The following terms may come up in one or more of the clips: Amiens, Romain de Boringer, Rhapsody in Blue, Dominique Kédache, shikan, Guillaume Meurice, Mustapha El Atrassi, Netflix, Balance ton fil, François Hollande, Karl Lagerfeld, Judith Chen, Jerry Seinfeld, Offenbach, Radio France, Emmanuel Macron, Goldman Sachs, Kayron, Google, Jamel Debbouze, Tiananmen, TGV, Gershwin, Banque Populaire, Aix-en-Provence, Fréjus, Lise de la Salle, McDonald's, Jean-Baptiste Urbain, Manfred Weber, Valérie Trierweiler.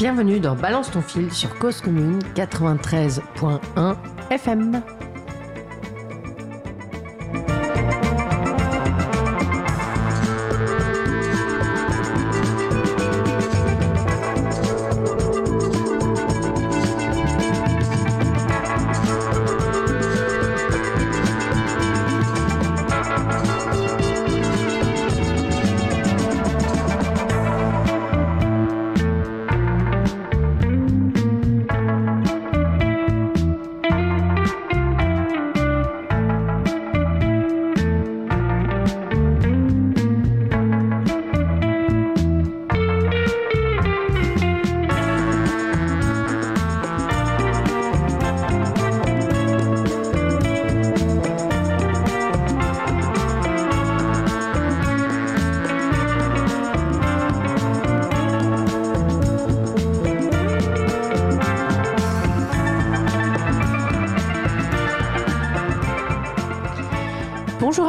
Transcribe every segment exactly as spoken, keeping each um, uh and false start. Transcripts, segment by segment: Bienvenue dans Balance ton fil sur Cause Commune quatre-vingt-treize point un F M.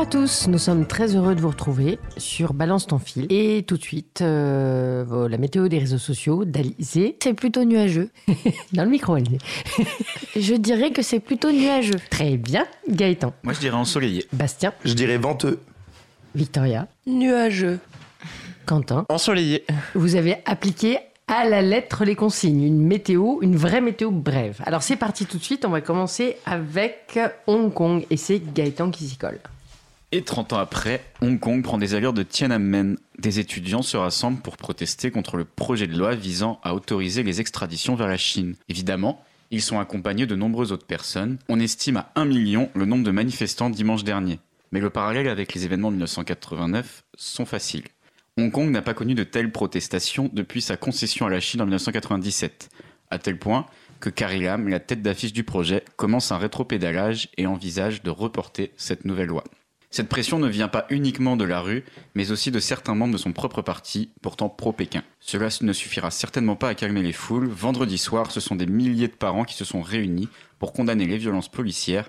Tous, nous sommes très heureux de vous retrouver sur Balance ton fil. Et tout de suite, euh, la météo des réseaux sociaux d'Alizé. C'est plutôt nuageux. Dans le micro, Alizé. Je dirais que c'est plutôt nuageux. Très bien, Gaëtan. Moi, je dirais ensoleillé. Bastien. Je dirais venteux. Victoria. Nuageux. Quentin. Ensoleillé. Vous avez appliqué à la lettre les consignes. Une météo, une vraie météo brève. Alors, c'est parti tout de suite. On va commencer avec Hong Kong. Et c'est Gaëtan qui s'y colle. Et trente ans après, Hong Kong prend des allures de Tiananmen. Des étudiants se rassemblent pour protester contre le projet de loi visant à autoriser les extraditions vers la Chine. Évidemment, ils sont accompagnés de nombreuses autres personnes. On estime à un million le nombre de manifestants dimanche dernier. Mais le parallèle avec les événements de mille neuf cent quatre-vingt-neuf sont faciles. Hong Kong n'a pas connu de telles protestations depuis sa concession à la Chine en mille neuf cent quatre-vingt-dix-sept. À tel point que Carrie Lam, la tête d'affiche du projet, commence un rétropédalage et envisage de reporter cette nouvelle loi. Cette pression ne vient pas uniquement de la rue, mais aussi de certains membres de son propre parti, pourtant pro-Pékin. Cela ne suffira certainement pas à calmer les foules. Vendredi soir, ce sont des milliers de parents qui se sont réunis pour condamner les violences policières.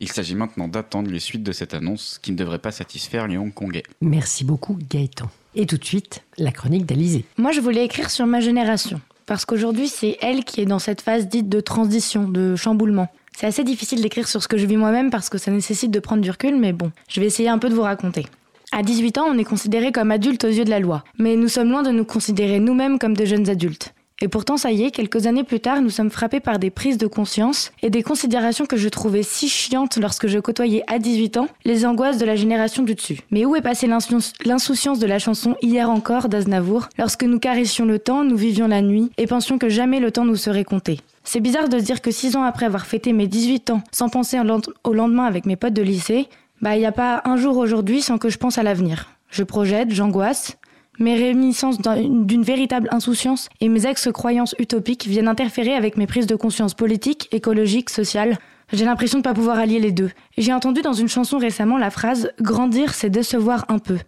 Il s'agit maintenant d'attendre les suites de cette annonce qui ne devrait pas satisfaire les Hongkongais. Merci beaucoup, Gaëtan. Et tout de suite, la chronique d'Alizé. Moi, je voulais écrire sur ma génération, parce qu'aujourd'hui, c'est elle qui est dans cette phase dite de transition, de chamboulement. C'est assez difficile d'écrire sur ce que je vis moi-même parce que ça nécessite de prendre du recul, mais bon, je vais essayer un peu de vous raconter. À dix-huit ans, on est considéré comme adulte aux yeux de la loi, mais nous sommes loin de nous considérer nous-mêmes comme de jeunes adultes. Et pourtant, ça y est, quelques années plus tard, nous sommes frappés par des prises de conscience et des considérations que je trouvais si chiantes lorsque je côtoyais à dix-huit ans les angoisses de la génération du dessus. Mais où est passée l'insou- l'insouciance de la chanson « Hier encore » d'Aznavour, lorsque nous caressions le temps, nous vivions la nuit et pensions que jamais le temps nous serait compté? C'est bizarre de se dire que six ans après avoir fêté mes dix-huit ans, sans penser au lendemain avec mes potes de lycée, bah il n'y a pas un jour aujourd'hui sans que je pense à l'avenir. Je projette, j'angoisse, mes réminiscences d'une véritable insouciance et mes ex-croyances utopiques viennent interférer avec mes prises de conscience politiques, écologiques, sociales. J'ai l'impression de ne pas pouvoir allier les deux. J'ai entendu dans une chanson récemment la phrase « Grandir, c'est décevoir un peu ».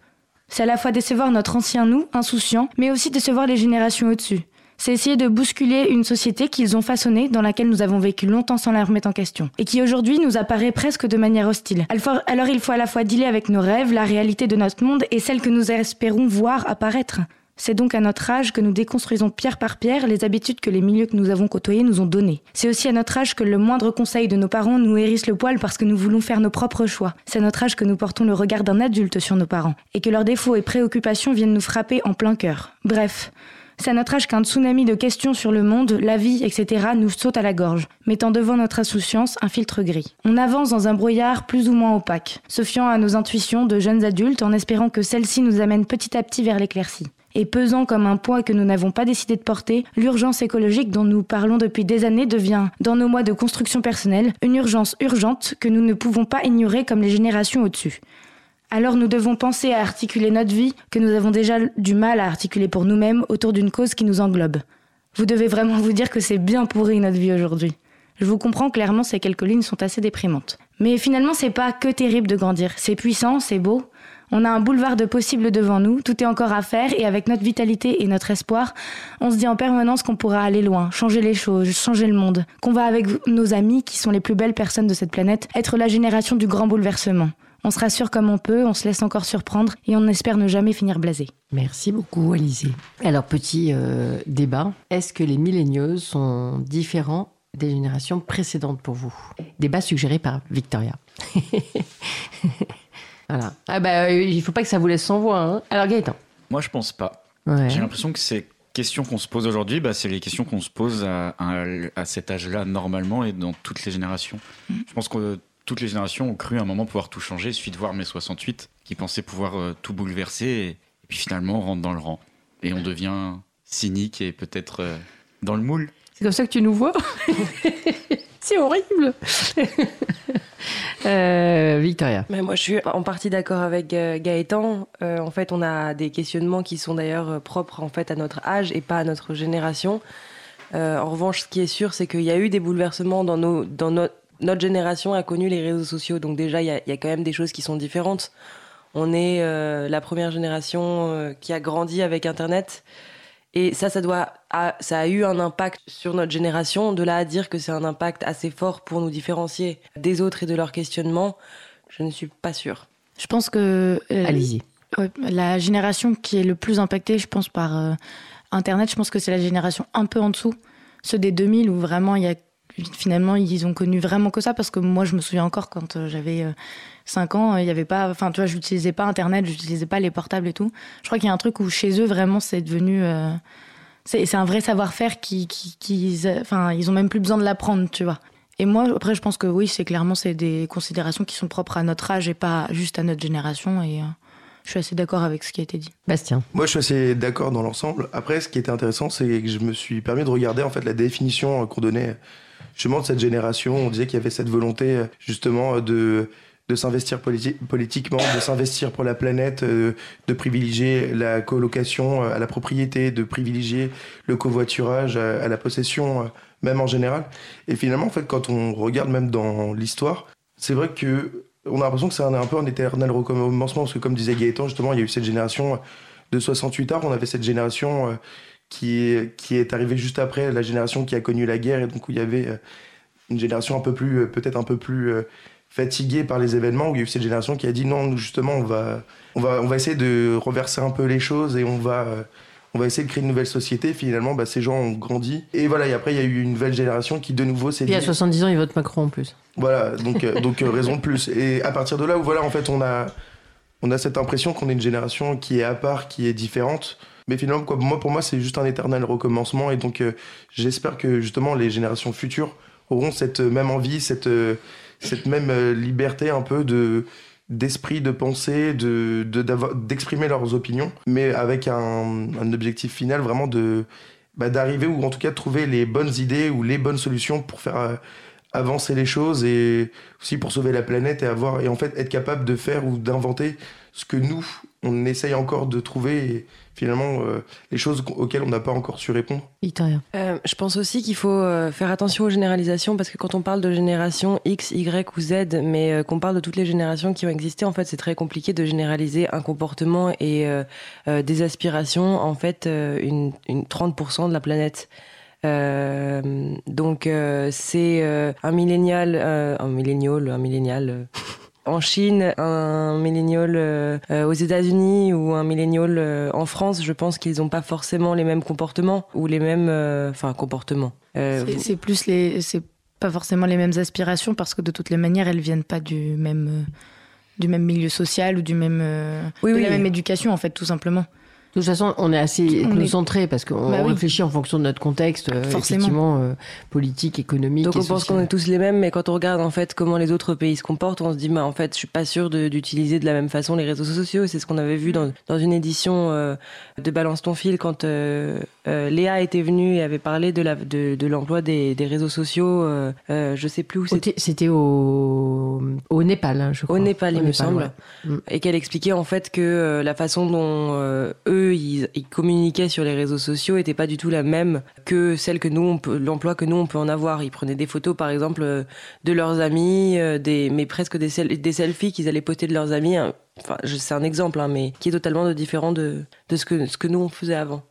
C'est à la fois décevoir notre ancien nous, insouciant, mais aussi décevoir les générations au-dessus. C'est essayer de bousculer une société qu'ils ont façonnée, dans laquelle nous avons vécu longtemps sans la remettre en question, et qui aujourd'hui nous apparaît presque de manière hostile. Alors il faut à la fois dealer avec nos rêves, la réalité de notre monde et celle que nous espérons voir apparaître. C'est donc à notre âge que nous déconstruisons pierre par pierre les habitudes que les milieux que nous avons côtoyés nous ont données. C'est aussi à notre âge que le moindre conseil de nos parents nous hérisse le poil parce que nous voulons faire nos propres choix. C'est à notre âge que nous portons le regard d'un adulte sur nos parents, et que leurs défauts et préoccupations viennent nous frapper en plein cœur. Bref... C'est à notre âge qu'un tsunami de questions sur le monde, la vie, et cetera nous saute à la gorge, mettant devant notre insouciance un filtre gris. On avance dans un brouillard plus ou moins opaque, se fiant à nos intuitions de jeunes adultes en espérant que celles-ci nous amènent petit à petit vers l'éclaircie. Et pesant comme un poids que nous n'avons pas décidé de porter, l'urgence écologique dont nous parlons depuis des années devient, dans nos mois de construction personnelle, une urgence urgente que nous ne pouvons pas ignorer comme les générations au-dessus. Alors nous devons penser à articuler notre vie, que nous avons déjà du mal à articuler pour nous-mêmes, autour d'une cause qui nous englobe. Vous devez vraiment vous dire que c'est bien pourri notre vie aujourd'hui. Je vous comprends, clairement, ces quelques lignes sont assez déprimantes. Mais finalement, c'est pas que terrible de grandir. C'est puissant, c'est beau. On a un boulevard de possibles devant nous, tout est encore à faire, et avec notre vitalité et notre espoir, on se dit en permanence qu'on pourra aller loin, changer les choses, changer le monde, qu'on va avec nos amis, qui sont les plus belles personnes de cette planète, être la génération du grand bouleversement. On se rassure comme on peut, on se laisse encore surprendre et on espère ne jamais finir blasé. Merci beaucoup, Alizée. Alors, petit euh, débat. Est-ce que les milléniaux sont différents des générations précédentes pour vous? Débat suggéré par Victoria. Voilà. Ah bah, il ne faut pas que ça vous laisse sans voix. Hein. Alors, Gaëtan? Moi, je ne pense pas. Ouais. J'ai l'impression que ces questions qu'on se pose aujourd'hui, bah, c'est les questions qu'on se pose à, à, à cet âge-là, normalement, et dans toutes les générations. Mmh. Je pense que toutes les générations ont cru à un moment pouvoir tout changer. Il suffit de voir mai soixante-huit, qui pensait pouvoir euh, tout bouleverser, et, et puis finalement, on rentre dans le rang. Et on devient cynique et peut-être euh, dans le moule. C'est comme ça que tu nous vois? C'est horrible. euh, Victoria? Mais moi, je suis en partie d'accord avec Gaëtan. Euh, en fait, on a des questionnements qui sont d'ailleurs propres en fait, à notre âge et pas à notre génération. Euh, en revanche, ce qui est sûr, c'est qu'il y a eu des bouleversements dans nos... Dans nos... Notre génération a connu les réseaux sociaux, donc déjà, il y, y a quand même des choses qui sont différentes. On est euh, la première génération euh, qui a grandi avec Internet. Et ça, ça, doit, a, ça a eu un impact sur notre génération. De là à dire que c'est un impact assez fort pour nous différencier des autres et de leurs questionnements, je ne suis pas sûre. Je pense que... Euh, Allez-y. Euh, la génération qui est le plus impactée, je pense, par euh, Internet, je pense que c'est la génération un peu en dessous. Ceux des deux mille, où vraiment, il y a... Finalement, ils ont connu vraiment que ça, parce que moi, je me souviens encore quand j'avais cinq ans, il y avait pas, enfin, tu vois, j'utilisais pas Internet, j'utilisais pas les portables et tout. Je crois qu'il y a un truc où chez eux, vraiment, c'est devenu, euh, c'est, c'est un vrai savoir-faire qui, qui, qui, enfin, ils ont même plus besoin de l'apprendre, tu vois. Et moi, après, je pense que oui, c'est clairement, c'est des considérations qui sont propres à notre âge et pas juste à notre génération. Et euh, je suis assez d'accord avec ce qui a été dit. Bastien? Moi, je suis assez d'accord dans l'ensemble. Après, ce qui était intéressant, c'est que je me suis permis de regarder en fait la définition qu'on donnait. Justement, de cette génération, on disait qu'il y avait cette volonté justement de, de s'investir politi- politiquement, de s'investir pour la planète, euh, de privilégier la colocation à la propriété, de privilégier le covoiturage à, à la possession, euh, même en général. Et finalement, en fait, quand on regarde même dans l'histoire, c'est vrai que on a l'impression que c'est un, un peu un éternel recommencement, parce que comme disait Gaëtan, justement, il y a eu cette génération de soixante-huit ans, on avait cette génération... Euh, Qui est, qui est arrivé juste après la génération qui a connu la guerre, et donc où il y avait une génération un peu plus, peut-être un peu plus fatiguée par les événements, où il y a eu cette génération qui a dit non, justement, on va, on va, on va essayer de renverser un peu les choses et on va, on va essayer de créer une nouvelle société. Finalement, bah, ces gens ont grandi. Et voilà, et après, il y a eu une nouvelle génération qui, de nouveau, s'est dit... Et à soixante-dix ans, ils votent Macron en plus. Voilà, donc, donc raison de plus. Et à partir de là, où, voilà, en fait, on a, on a cette impression qu'on est une génération qui est à part, qui est différente. Mais finalement, quoi, moi, pour moi, c'est juste un éternel recommencement. Et donc, euh, j'espère que, justement, les générations futures auront cette même envie, cette, euh, cette même euh, liberté un peu de, d'esprit, de pensée, de, de, d'exprimer leurs opinions, mais avec un, un objectif final vraiment de, bah, d'arriver, ou en tout cas de trouver les bonnes idées ou les bonnes solutions pour faire euh, avancer les choses, et aussi pour sauver la planète, et, avoir, et en fait être capable de faire ou d'inventer ce que nous, on essaye encore de trouver, et finalement, euh, les choses auxquelles on n'a pas encore su répondre. Victoria? Euh, je pense aussi qu'il faut faire attention aux généralisations, parce que quand on parle de génération X, Y ou Z, mais euh, qu'on parle de toutes les générations qui ont existé, en fait, c'est très compliqué de généraliser un comportement et euh, euh, des aspirations, en fait, euh, une, une trente pour cent de la planète. Euh, donc, euh, c'est euh, un millénial, euh, un millénial, un millénial... Euh... En Chine, un millénial euh, euh, aux États-Unis ou un millénial euh, en France, je pense qu'ils n'ont pas forcément les mêmes comportements ou les mêmes, enfin euh, comportements. Euh, c'est, vous... c'est plus les, c'est pas forcément les mêmes aspirations, parce que de toutes les manières, elles viennent pas du même, euh, du même milieu social ou du même, euh, oui, de oui, la oui. même éducation en fait, tout simplement. De toute façon, on est assez concentré, parce qu'on bah oui. réfléchit en fonction de notre contexte, euh, effectivement, euh, politique, économique. Donc on pense social. Qu'on est tous les mêmes, mais quand on regarde en fait comment les autres pays se comportent, on se dit bah en fait, je suis pas sûr de, d'utiliser de la même façon les réseaux sociaux. C'est ce qu'on avait vu dans, dans une édition euh, de Balance ton fil, quand euh, euh, Léa était venue et avait parlé de la de, de l'emploi des, des réseaux sociaux. Euh, euh, je sais plus où c'était. C'était au au Népal, hein, je crois. Au Népal, au il Népal, me semble, ouais. Et qu'elle expliquait en fait que euh, la façon dont euh, eux Ils, ils communiquaient sur les réseaux sociaux n'était pas du tout la même que celle que nous, on peut, l'emploi que nous on peut en avoir. Ils prenaient des photos par exemple de leurs amis, des, mais presque des, sel- des selfies qu'ils allaient poster de leurs amis. Enfin, je, c'est un exemple, hein, mais qui est totalement différent de, de ce que, ce que nous on faisait avant.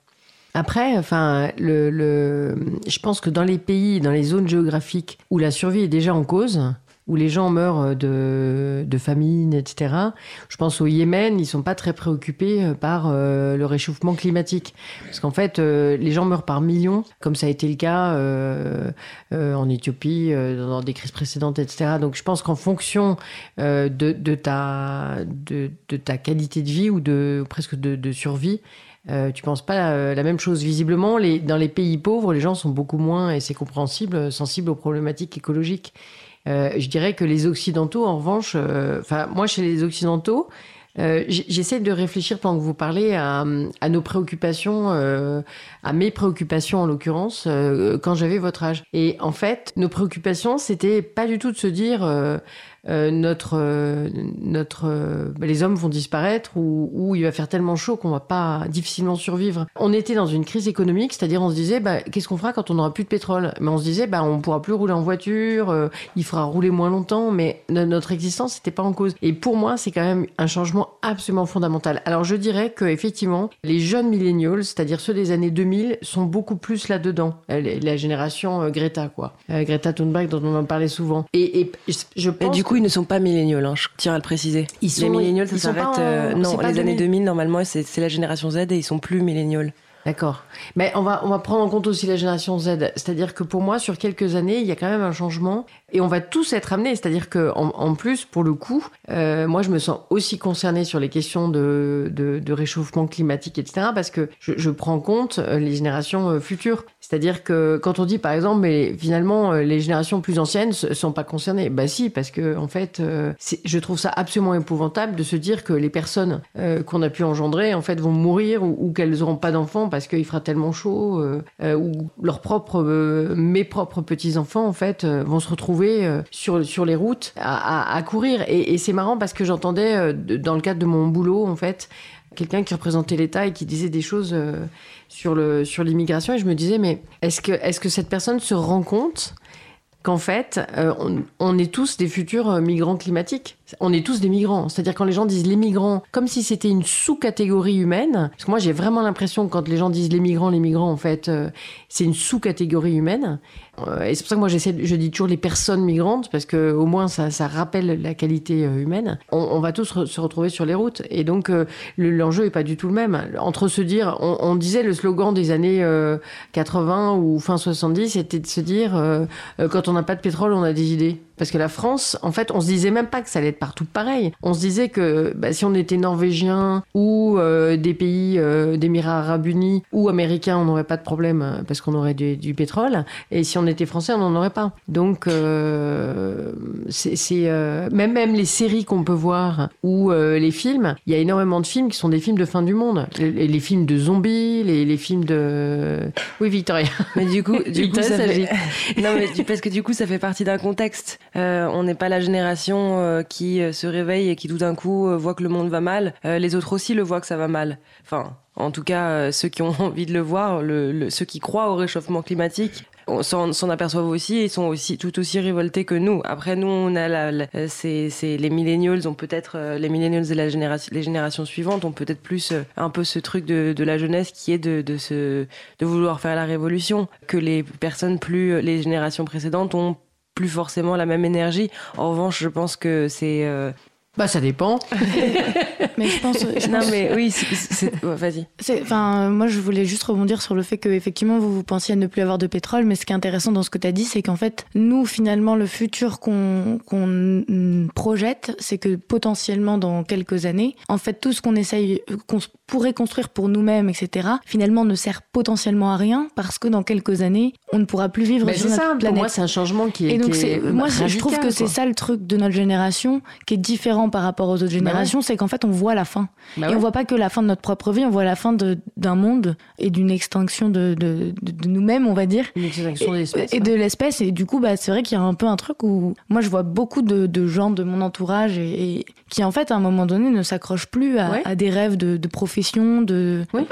Après, enfin, le, le, je pense que dans les pays, dans les zones géographiques où la survie est déjà en cause, où les gens meurent de, de famine, et cetera. Je pense au Yémen, ils ne sont pas très préoccupés par euh, le réchauffement climatique. Parce qu'en fait, euh, les gens meurent par millions, comme ça a été le cas euh, euh, en Éthiopie, euh, dans des crises précédentes, et cetera. Donc je pense qu'en fonction euh, de, de, ta, de, de ta qualité de vie ou de, presque de, de survie, Euh, tu penses pas la, la même chose. Visiblement, les, dans les pays pauvres, les gens sont beaucoup moins, et c'est compréhensible, sensibles aux problématiques écologiques. Euh, je dirais que les Occidentaux, en revanche, enfin, euh, moi, chez les Occidentaux, euh, j'essaie de réfléchir pendant que vous parlez à, à nos préoccupations, euh, à mes préoccupations en l'occurrence, euh, quand j'avais votre âge. Et en fait, nos préoccupations, c'était pas du tout de se dire euh, euh, notre, euh, notre, euh, les hommes vont disparaître ou, ou il va faire tellement chaud qu'on va pas difficilement survivre. On était dans une crise économique, c'est-à-dire on se disait bah, qu'est-ce qu'on fera quand on n'aura plus de pétrole? Mais on se disait bah, on pourra plus rouler en voiture, euh, il faudra rouler moins longtemps, mais no- notre existence n'était pas en cause. Et pour moi, c'est quand même un changement absolument fondamentale. Alors je dirais que effectivement, les jeunes millennials, c'est-à-dire ceux des années deux mille, sont beaucoup plus là-dedans. La génération euh, Greta, quoi. Euh, Greta Thunberg, dont on en parlait souvent. Et, et je pense. Et du coup, que... ils ne sont pas millennials, hein, je tiens à le préciser. Ils sont, les millennials, ça s'arrête. En... Euh, non, les années deux mille, normalement, c'est, c'est la génération Z et ils sont plus millennials. D'accord. Mais on va, on va prendre en compte aussi la génération Z. C'est-à-dire que pour moi, sur quelques années, il y a quand même un changement. Et on va tous être amenés. C'est-à-dire que, en, en plus, pour le coup, euh, moi, je me sens aussi concernée sur les questions de, de, de réchauffement climatique, et cetera. Parce que je, je prends en compte les générations futures. C'est-à-dire que quand on dit, par exemple, mais finalement, les générations plus anciennes ne sont pas concernées. Bah si, parce que, en fait, euh, c'est, je trouve ça absolument épouvantable de se dire que les personnes euh, qu'on a pu engendrer, en fait, vont mourir ou, ou qu'elles n'auront pas d'enfants parce qu'il fera tellement chaud, euh, euh, ou leurs propres, euh, mes propres petits-enfants, en fait, euh, vont se retrouver euh, sur, sur les routes à, à, à courir. Et, et c'est marrant parce que j'entendais, euh, dans le cadre de mon boulot, en fait, quelqu'un qui représentait l'État et qui disait des choses euh, sur, le, sur l'immigration. Et je me disais, mais est-ce que, est-ce que cette personne se rend compte qu'en fait, euh, on, on est tous des futurs migrants climatiques. On est tous des migrants. C'est-à-dire quand les gens disent les migrants, comme si c'était une sous-catégorie humaine, parce que moi j'ai vraiment l'impression que quand les gens disent les migrants, les migrants, en fait, euh, c'est une sous-catégorie humaine. Euh, et c'est pour ça que moi j'essaie, je dis toujours les personnes migrantes, parce que au moins ça, ça rappelle la qualité euh, humaine. On, on va tous re- se retrouver sur les routes. Et donc euh, le, l'enjeu est pas du tout le même. Entre se dire, on, on disait le slogan des années euh, quatre-vingts ou fin soixante-dix, c'était de se dire, euh, quand on on n'a pas de pétrole, on a des idées. Parce que la France, en fait, on se disait même pas que ça allait être partout pareil. On se disait que bah, si on était norvégien ou euh, des pays euh, d'Émirats Arabes Unis ou américains, on n'aurait pas de problème parce qu'on aurait du, du pétrole. Et si on était français, on n'en aurait pas. Donc, euh, c'est, c'est euh, même même les séries qu'on peut voir ou euh, les films, il y a énormément de films qui sont des films de fin du monde. Les, les films de zombies, les, les films de... Oui, Victoria. Mais du coup, du coup ça fait... non, mais parce que du coup, ça fait partie d'un contexte. Euh, on n'est pas la génération euh, qui euh, se réveille et qui tout d'un coup euh, voit que le monde va mal. Euh, les autres aussi le voient que ça va mal. Enfin, en tout cas, euh, ceux qui ont envie de le voir, le, le, ceux qui croient au réchauffement climatique on s'en, s'en aperçoivent aussi et sont aussi, tout aussi révoltés que nous. Après, nous, on a la, la, c'est, c'est les millennials ont peut-être, euh, les millennials et la génération, les générations suivantes ont peut-être plus euh, un peu ce truc de, de la jeunesse qui est de, de, se, de vouloir faire la révolution, que les personnes plus, les générations précédentes ont plus forcément la même énergie. En revanche, je pense que c'est... Euh... Bah, ça dépend. mais je pense... Je non, pense... mais oui, c'est... c'est... Ouais, vas-y. C'est, enfin, moi, je voulais juste rebondir sur le fait que, effectivement, vous, vous pensiez à ne plus avoir de pétrole, mais ce qui est intéressant dans ce que tu as dit, c'est qu'en fait, nous, finalement, le futur qu'on, qu'on projette, c'est que potentiellement, dans quelques années, en fait, tout ce qu'on essaye, qu'on pourrait construire pour nous-mêmes, et cetera, finalement, ne sert potentiellement à rien, parce que dans quelques années, on ne pourra plus vivre mais sur notre ça, planète. Mais c'est ça, pour moi, c'est un changement qui est... Et donc, c'est, moi, radical, je trouve que quoi. C'est ça le truc de notre génération, qui est différent par rapport aux autres générations, bah ouais. C'est qu'en fait on voit la fin bah et ouais. On voit pas que la fin de notre propre vie, on voit la fin de, d'un monde et d'une extinction de, de, de, de nous-mêmes, on va dire, une extinction et, de l'espèce, et ouais. de l'espèce et du coup bah, c'est vrai qu'il y a un peu un truc où moi je vois beaucoup de, de gens de mon entourage et, et qui en fait à un moment donné ne s'accrochent plus à, ouais. à des rêves de, de profession de, ouais.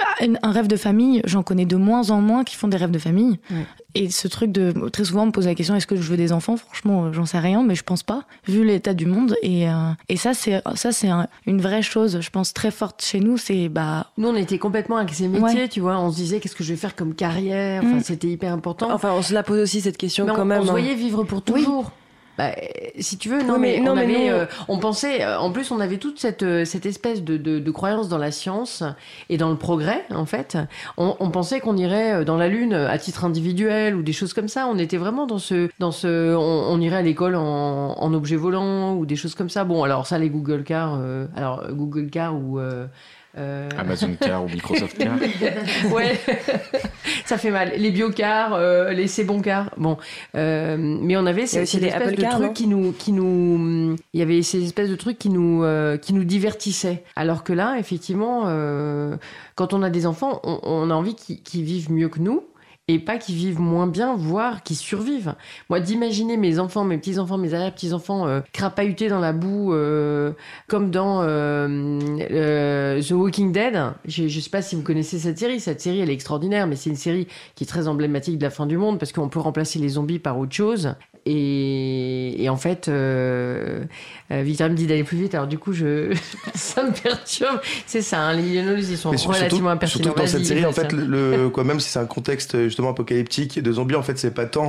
un rêve de famille, j'en connais de moins en moins qui font des rêves de famille ouais. Et ce truc de très souvent on me pose la question est-ce que je veux des enfants, franchement j'en sais rien mais je pense pas vu l'état du monde et euh, et ça c'est ça c'est un, une vraie chose je pense très forte chez nous c'est bah nous on était complètement avec ces métiers ouais. Tu vois on se disait qu'est-ce que je vais faire comme carrière enfin mmh. C'était hyper important enfin on se la pose aussi cette question mais quand on, même on se voyait vivre pour toujours oui. Bah, si tu veux, non, oui, mais, mais, non, on, mais avait, non. Euh, on pensait, euh, en plus on avait toute cette, euh, cette espèce de, de, de croyance dans la science et dans le progrès, en fait. On, on pensait qu'on irait dans la Lune à titre individuel ou des choses comme ça. On était vraiment dans ce... Dans ce on, on irait à l'école en, en objet volant ou des choses comme ça. Bon, alors ça, les Google Car, euh, alors Google Car ou... Euh, Euh... Amazon Car ou Microsoft Car. Ouais, ça fait mal. Les biocars, euh, les c'est bon cars. Bon, euh, mais on avait ces, ces espèces de car, trucs qui nous, qui nous, il y avait ces espèces de trucs qui nous, euh, qui nous divertissaient. Alors que là, effectivement, euh, quand on a des enfants, on, on a envie qu'ils, qu'ils vivent mieux que nous. Et pas qu'ils vivent moins bien, voire qu'ils survivent. Moi, d'imaginer mes enfants, mes petits-enfants, mes arrière-petits-enfants euh, crapahutés dans la boue, euh, comme dans euh, euh, The Walking Dead. Je ne sais pas si vous connaissez cette série. Cette série, elle est extraordinaire, mais c'est une série qui est très emblématique de la fin du monde, parce qu'on peut remplacer les zombies par autre chose. Et, et en fait, euh, euh, Victor me dit d'aller plus vite, alors du coup, je... ça me perturbe. C'est ça, hein, les millénaires, ils sont surtout, relativement impertinents. Surtout dans cette série, en fait, le, quoi, même si c'est un contexte justement apocalyptique de zombies, en fait, c'est pas tant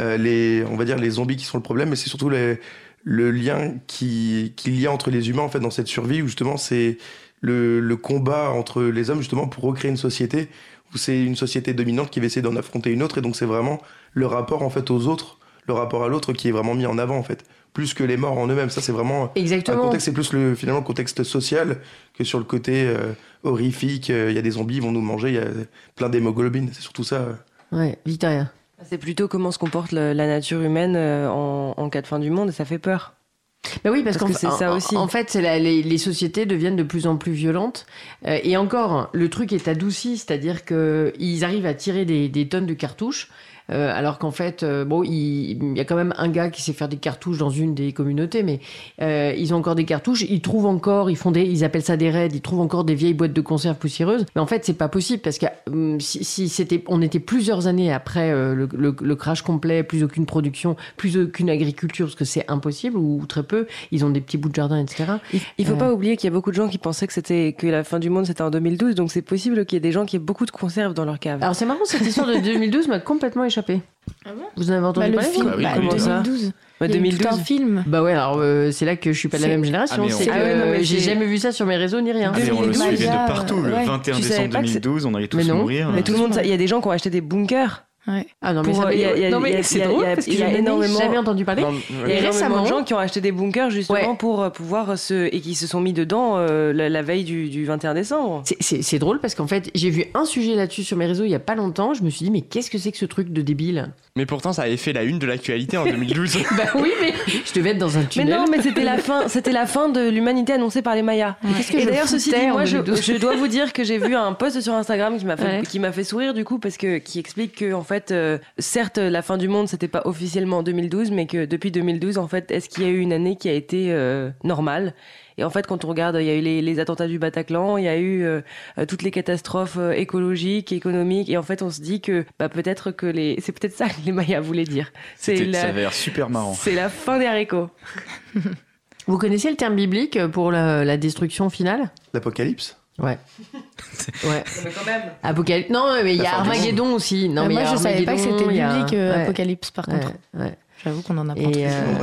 euh, les, on va dire, les zombies qui sont le problème, mais c'est surtout les, le lien qui, qu'il y a entre les humains, en fait, dans cette survie, où justement, c'est le, le combat entre les hommes, justement, pour recréer une société, où c'est une société dominante qui va essayer d'en affronter une autre, et donc c'est vraiment le rapport, en fait, aux autres, le rapport à l'autre qui est vraiment mis en avant, en fait, plus que les morts en eux-mêmes. Ça, c'est vraiment exactement un contexte, c'est plus le, finalement le contexte social que sur le côté euh, horrifique. Il euh, y a des zombies, ils vont nous manger, il y a plein d'hémoglobine, c'est surtout ça. Ouais, Victoria. C'est plutôt comment se comporte le, la nature humaine en, en cas de fin du monde, et ça fait peur. Ben oui, parce, parce qu'en que c'est en, ça aussi. En fait, c'est la, les, les sociétés deviennent de plus en plus violentes. Euh, et encore, le truc est adouci, c'est-à-dire qu'ils arrivent à tirer des, des tonnes de cartouches. Euh, alors qu'en fait, euh, bon, il y a quand même un gars qui sait faire des cartouches dans une des communautés, mais euh, ils ont encore des cartouches, ils trouvent encore, ils font des, ils appellent ça des raids, ils trouvent encore des vieilles boîtes de conserve poussiéreuses. Mais en fait, c'est pas possible, parce que euh, si, si c'était, on était plusieurs années après euh, le, le, le crash complet, plus aucune production, plus aucune agriculture, parce que c'est impossible ou, ou très peu. Ils ont des petits bouts de jardin, et cetera. Il, il faut euh... pas oublier qu'il y a beaucoup de gens qui pensaient que c'était que la fin du monde c'était en deux mille douze, donc c'est possible qu'il y ait des gens qui aient beaucoup de conserve dans leur cave. Alors c'est marrant, cette histoire de deux mille douze m'a complètement échappé. Ah bon ? Vous en avez entendu bah, parler ? Le film, bah, oui, bah, deux mille douze. Bah, deux mille douze. Tout un film. Bah ouais, alors euh, c'est là que je suis pas de la même génération. Ah, c'est ah, ouais, non, mais j'ai jamais vu ça sur mes réseaux ni rien. Ah, mais on le suivait de partout. Le ouais. vingt et un tu décembre deux mille douze, on allait tous mais mourir. Mais tout le monde, il y a des gens qui ont acheté des bunkers. Ouais. Ah non mais, pour, ça, y a, y a, non, mais y a, c'est y a, drôle y a, parce que j'ai jamais entendu parler. Il y a énormément de gens qui ont acheté des bunkers justement ouais. pour pouvoir se et qui se sont mis dedans euh, la, la veille du, du vingt et un décembre. C'est, c'est, c'est drôle parce qu'en fait j'ai vu un sujet là-dessus sur mes réseaux il y a pas longtemps. Je me suis dit mais qu'est-ce que c'est que ce truc de débile. Mais pourtant ça avait fait la une de l'actualité en deux mille douze. Bah oui mais je devais être dans un tunnel. Mais non mais c'était la fin c'était la fin de l'humanité annoncée par les Mayas. Ouais. Qu'est-ce que et je d'ailleurs ceci dit moi je, je dois vous dire que j'ai vu un post sur Instagram qui m'a fait ouais. qui m'a fait sourire du coup parce que qui explique que en fait, En fait, euh, certes, la fin du monde, c'était pas officiellement en deux mille douze, mais que depuis deux mille douze, en fait, est-ce qu'il y a eu une année qui a été euh, normale ? Et en fait, quand on regarde, il y a eu les, les attentats du Bataclan, il y a eu euh, toutes les catastrophes euh, écologiques, économiques, et en fait, on se dit que bah, peut-être que les, c'est peut-être ça que les Mayas voulaient dire. C'est la... Ça avait l'air super marrant. C'est la fin des haricots. Vous connaissez le terme biblique pour la, la destruction finale ? L'apocalypse ? Ouais. Ouais. Mais quand même. Apocalypse. Non, mais il y a Armageddon aussi. Non, mais moi, je savais pas que c'était biblique euh, Apocalypse par ouais, contre. Ouais. J'avoue qu'on en apprend euh,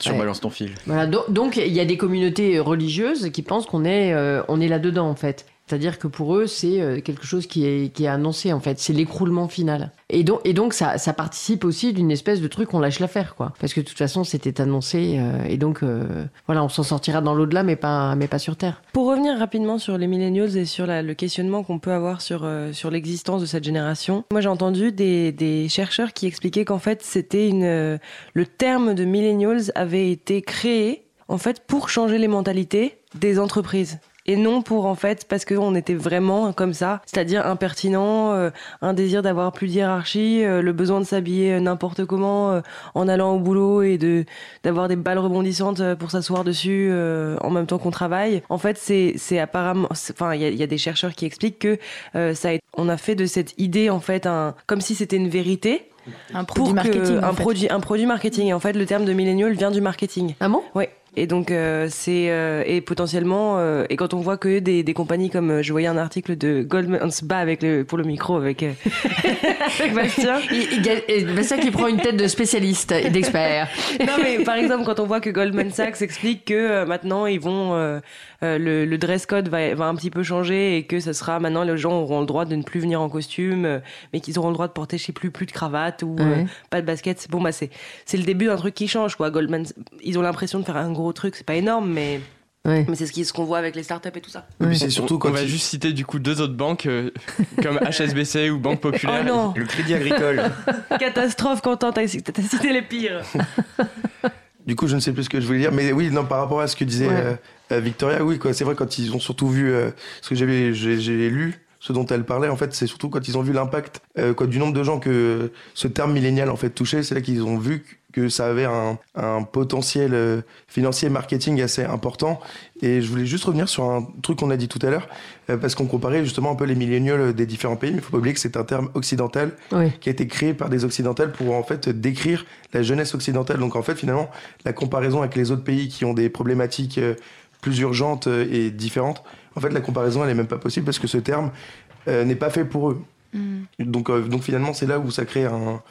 sur ouais. Balance ton fil. Voilà. Donc il y a des communautés religieuses qui pensent qu'on est euh, on est là-dedans en fait. C'est-à-dire que pour eux, c'est quelque chose qui est, qui est annoncé, en fait. C'est l'écroulement final. Et donc, et donc ça, ça participe aussi d'une espèce de truc, on lâche l'affaire, quoi. Parce que de toute façon, c'était annoncé. Euh, et donc, euh, voilà, on s'en sortira dans l'au-delà, mais pas, mais pas sur Terre. Pour revenir rapidement sur les millennials et sur la, le questionnement qu'on peut avoir sur, euh, sur l'existence de cette génération, moi, j'ai entendu des, des chercheurs qui expliquaient qu'en fait, c'était une, euh, le terme de millennials avait été créé, en fait, pour changer les mentalités des entreprises. Et non pour, en fait, parce qu'on était vraiment comme ça, c'est-à-dire impertinent, euh, un désir d'avoir plus d'hiérarchie, euh, le besoin de s'habiller n'importe comment euh, en allant au boulot et de d'avoir des balles rebondissantes pour s'asseoir dessus euh, en même temps qu'on travaille. En fait, c'est, c'est apparemment... Enfin, il y a, y a des chercheurs qui expliquent que euh, ça a été, on a fait de cette idée, en fait, un, comme si c'était une vérité... Un produit marketing. Un, en fait. produit, un produit marketing. Et en fait, le terme de millennial vient du marketing. Ah bon ? Oui. Et donc euh, c'est euh, et potentiellement euh, et quand on voit que des, des compagnies comme euh, je voyais un article de Goldman, on se bat avec le pour le micro avec, euh, avec Bastien. Il, il, Bastien qui prend une tête de spécialiste et d'expert. Non mais par exemple quand on voit que Goldman Sachs explique que euh, maintenant ils vont euh, euh, le, le dress code va, va un petit peu changer et que ça sera maintenant les gens auront le droit de ne plus venir en costume euh, mais qu'ils auront le droit de porter je sais plus plus de cravate ou ouais. euh, pas de basket. Bon bah c'est c'est le début d'un truc qui change quoi. Goldman ils ont l'impression de faire un gros truc, c'est pas énorme, mais, ouais. mais c'est ce, qui, ce qu'on voit avec les startups et tout ça. Ouais. C'est surtout quand on, on va juste citer du coup deux autres banques euh, comme H S B C ou Banque Populaire, oh non. Le Crédit Agricole. Catastrophe, Quentin, t'as, t'as cité les pires. Du coup, je ne sais plus ce que je voulais dire, mais oui, non, par rapport à ce que disait ouais. euh, Victoria, oui, quoi, c'est vrai quand ils ont surtout vu euh, ce que j'avais, j'ai, j'ai lu. Ce dont elle parlait, en fait, c'est surtout quand ils ont vu l'impact euh, quoi, du nombre de gens que euh, ce terme millénial en fait touchait, c'est là qu'ils ont vu que ça avait un, un potentiel euh, financier et marketing assez important. Et je voulais juste revenir sur un truc qu'on a dit tout à l'heure, euh, parce qu'on comparait justement un peu les millénials des différents pays, mais il ne faut pas oublier que c'est un terme occidental oui. qui a été créé par des occidentaux pour en fait décrire la jeunesse occidentale. Donc en fait, finalement, la comparaison avec les autres pays qui ont des problématiques euh, plus urgentes et différentes. En fait, la comparaison, elle n'est même pas possible parce que ce terme euh, n'est pas fait pour eux. Mmh. Donc, euh, donc, finalement, c'est là où ça crée un...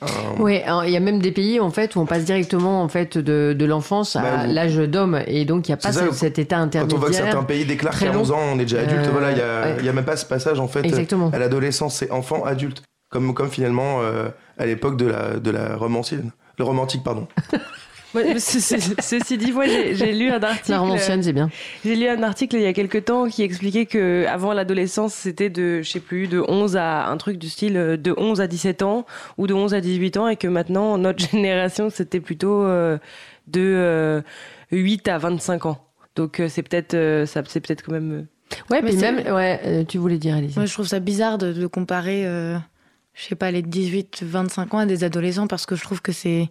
un... Oui, il y a même des pays, en fait, où on passe directement en fait, de, de l'enfance bah, à vous... l'âge d'homme. Et donc, il n'y a pas ça, cet état intermédiaire. Quand on voit que certains pays déclarent qu'à onze ans, on est déjà adulte, euh, voilà, il n'y a, ouais. y a même pas ce passage, en fait, exactement. À l'adolescence, c'est enfant-adulte. Comme, comme finalement, euh, à l'époque de la, de la romancienne. Le romantique, pardon. Ceci dit, moi, j'ai, j'ai lu un article. La romancienne, c'est bien. J'ai lu un article il y a quelques temps qui expliquait que avant l'adolescence, c'était de, je sais plus, de onze à un truc du style de onze à dix-sept ans ou de onze à dix-huit ans, et que maintenant notre génération, c'était plutôt euh, de euh, huit à vingt-cinq ans. Donc c'est peut-être, euh, ça, c'est peut-être quand même. Ouais, mais puis même, ouais, euh, tu voulais dire, Alice. Moi, je trouve ça bizarre de, de comparer. Euh... je sais pas, les dix-huit vingt-cinq ans à des adolescents, parce que je trouve que c'est...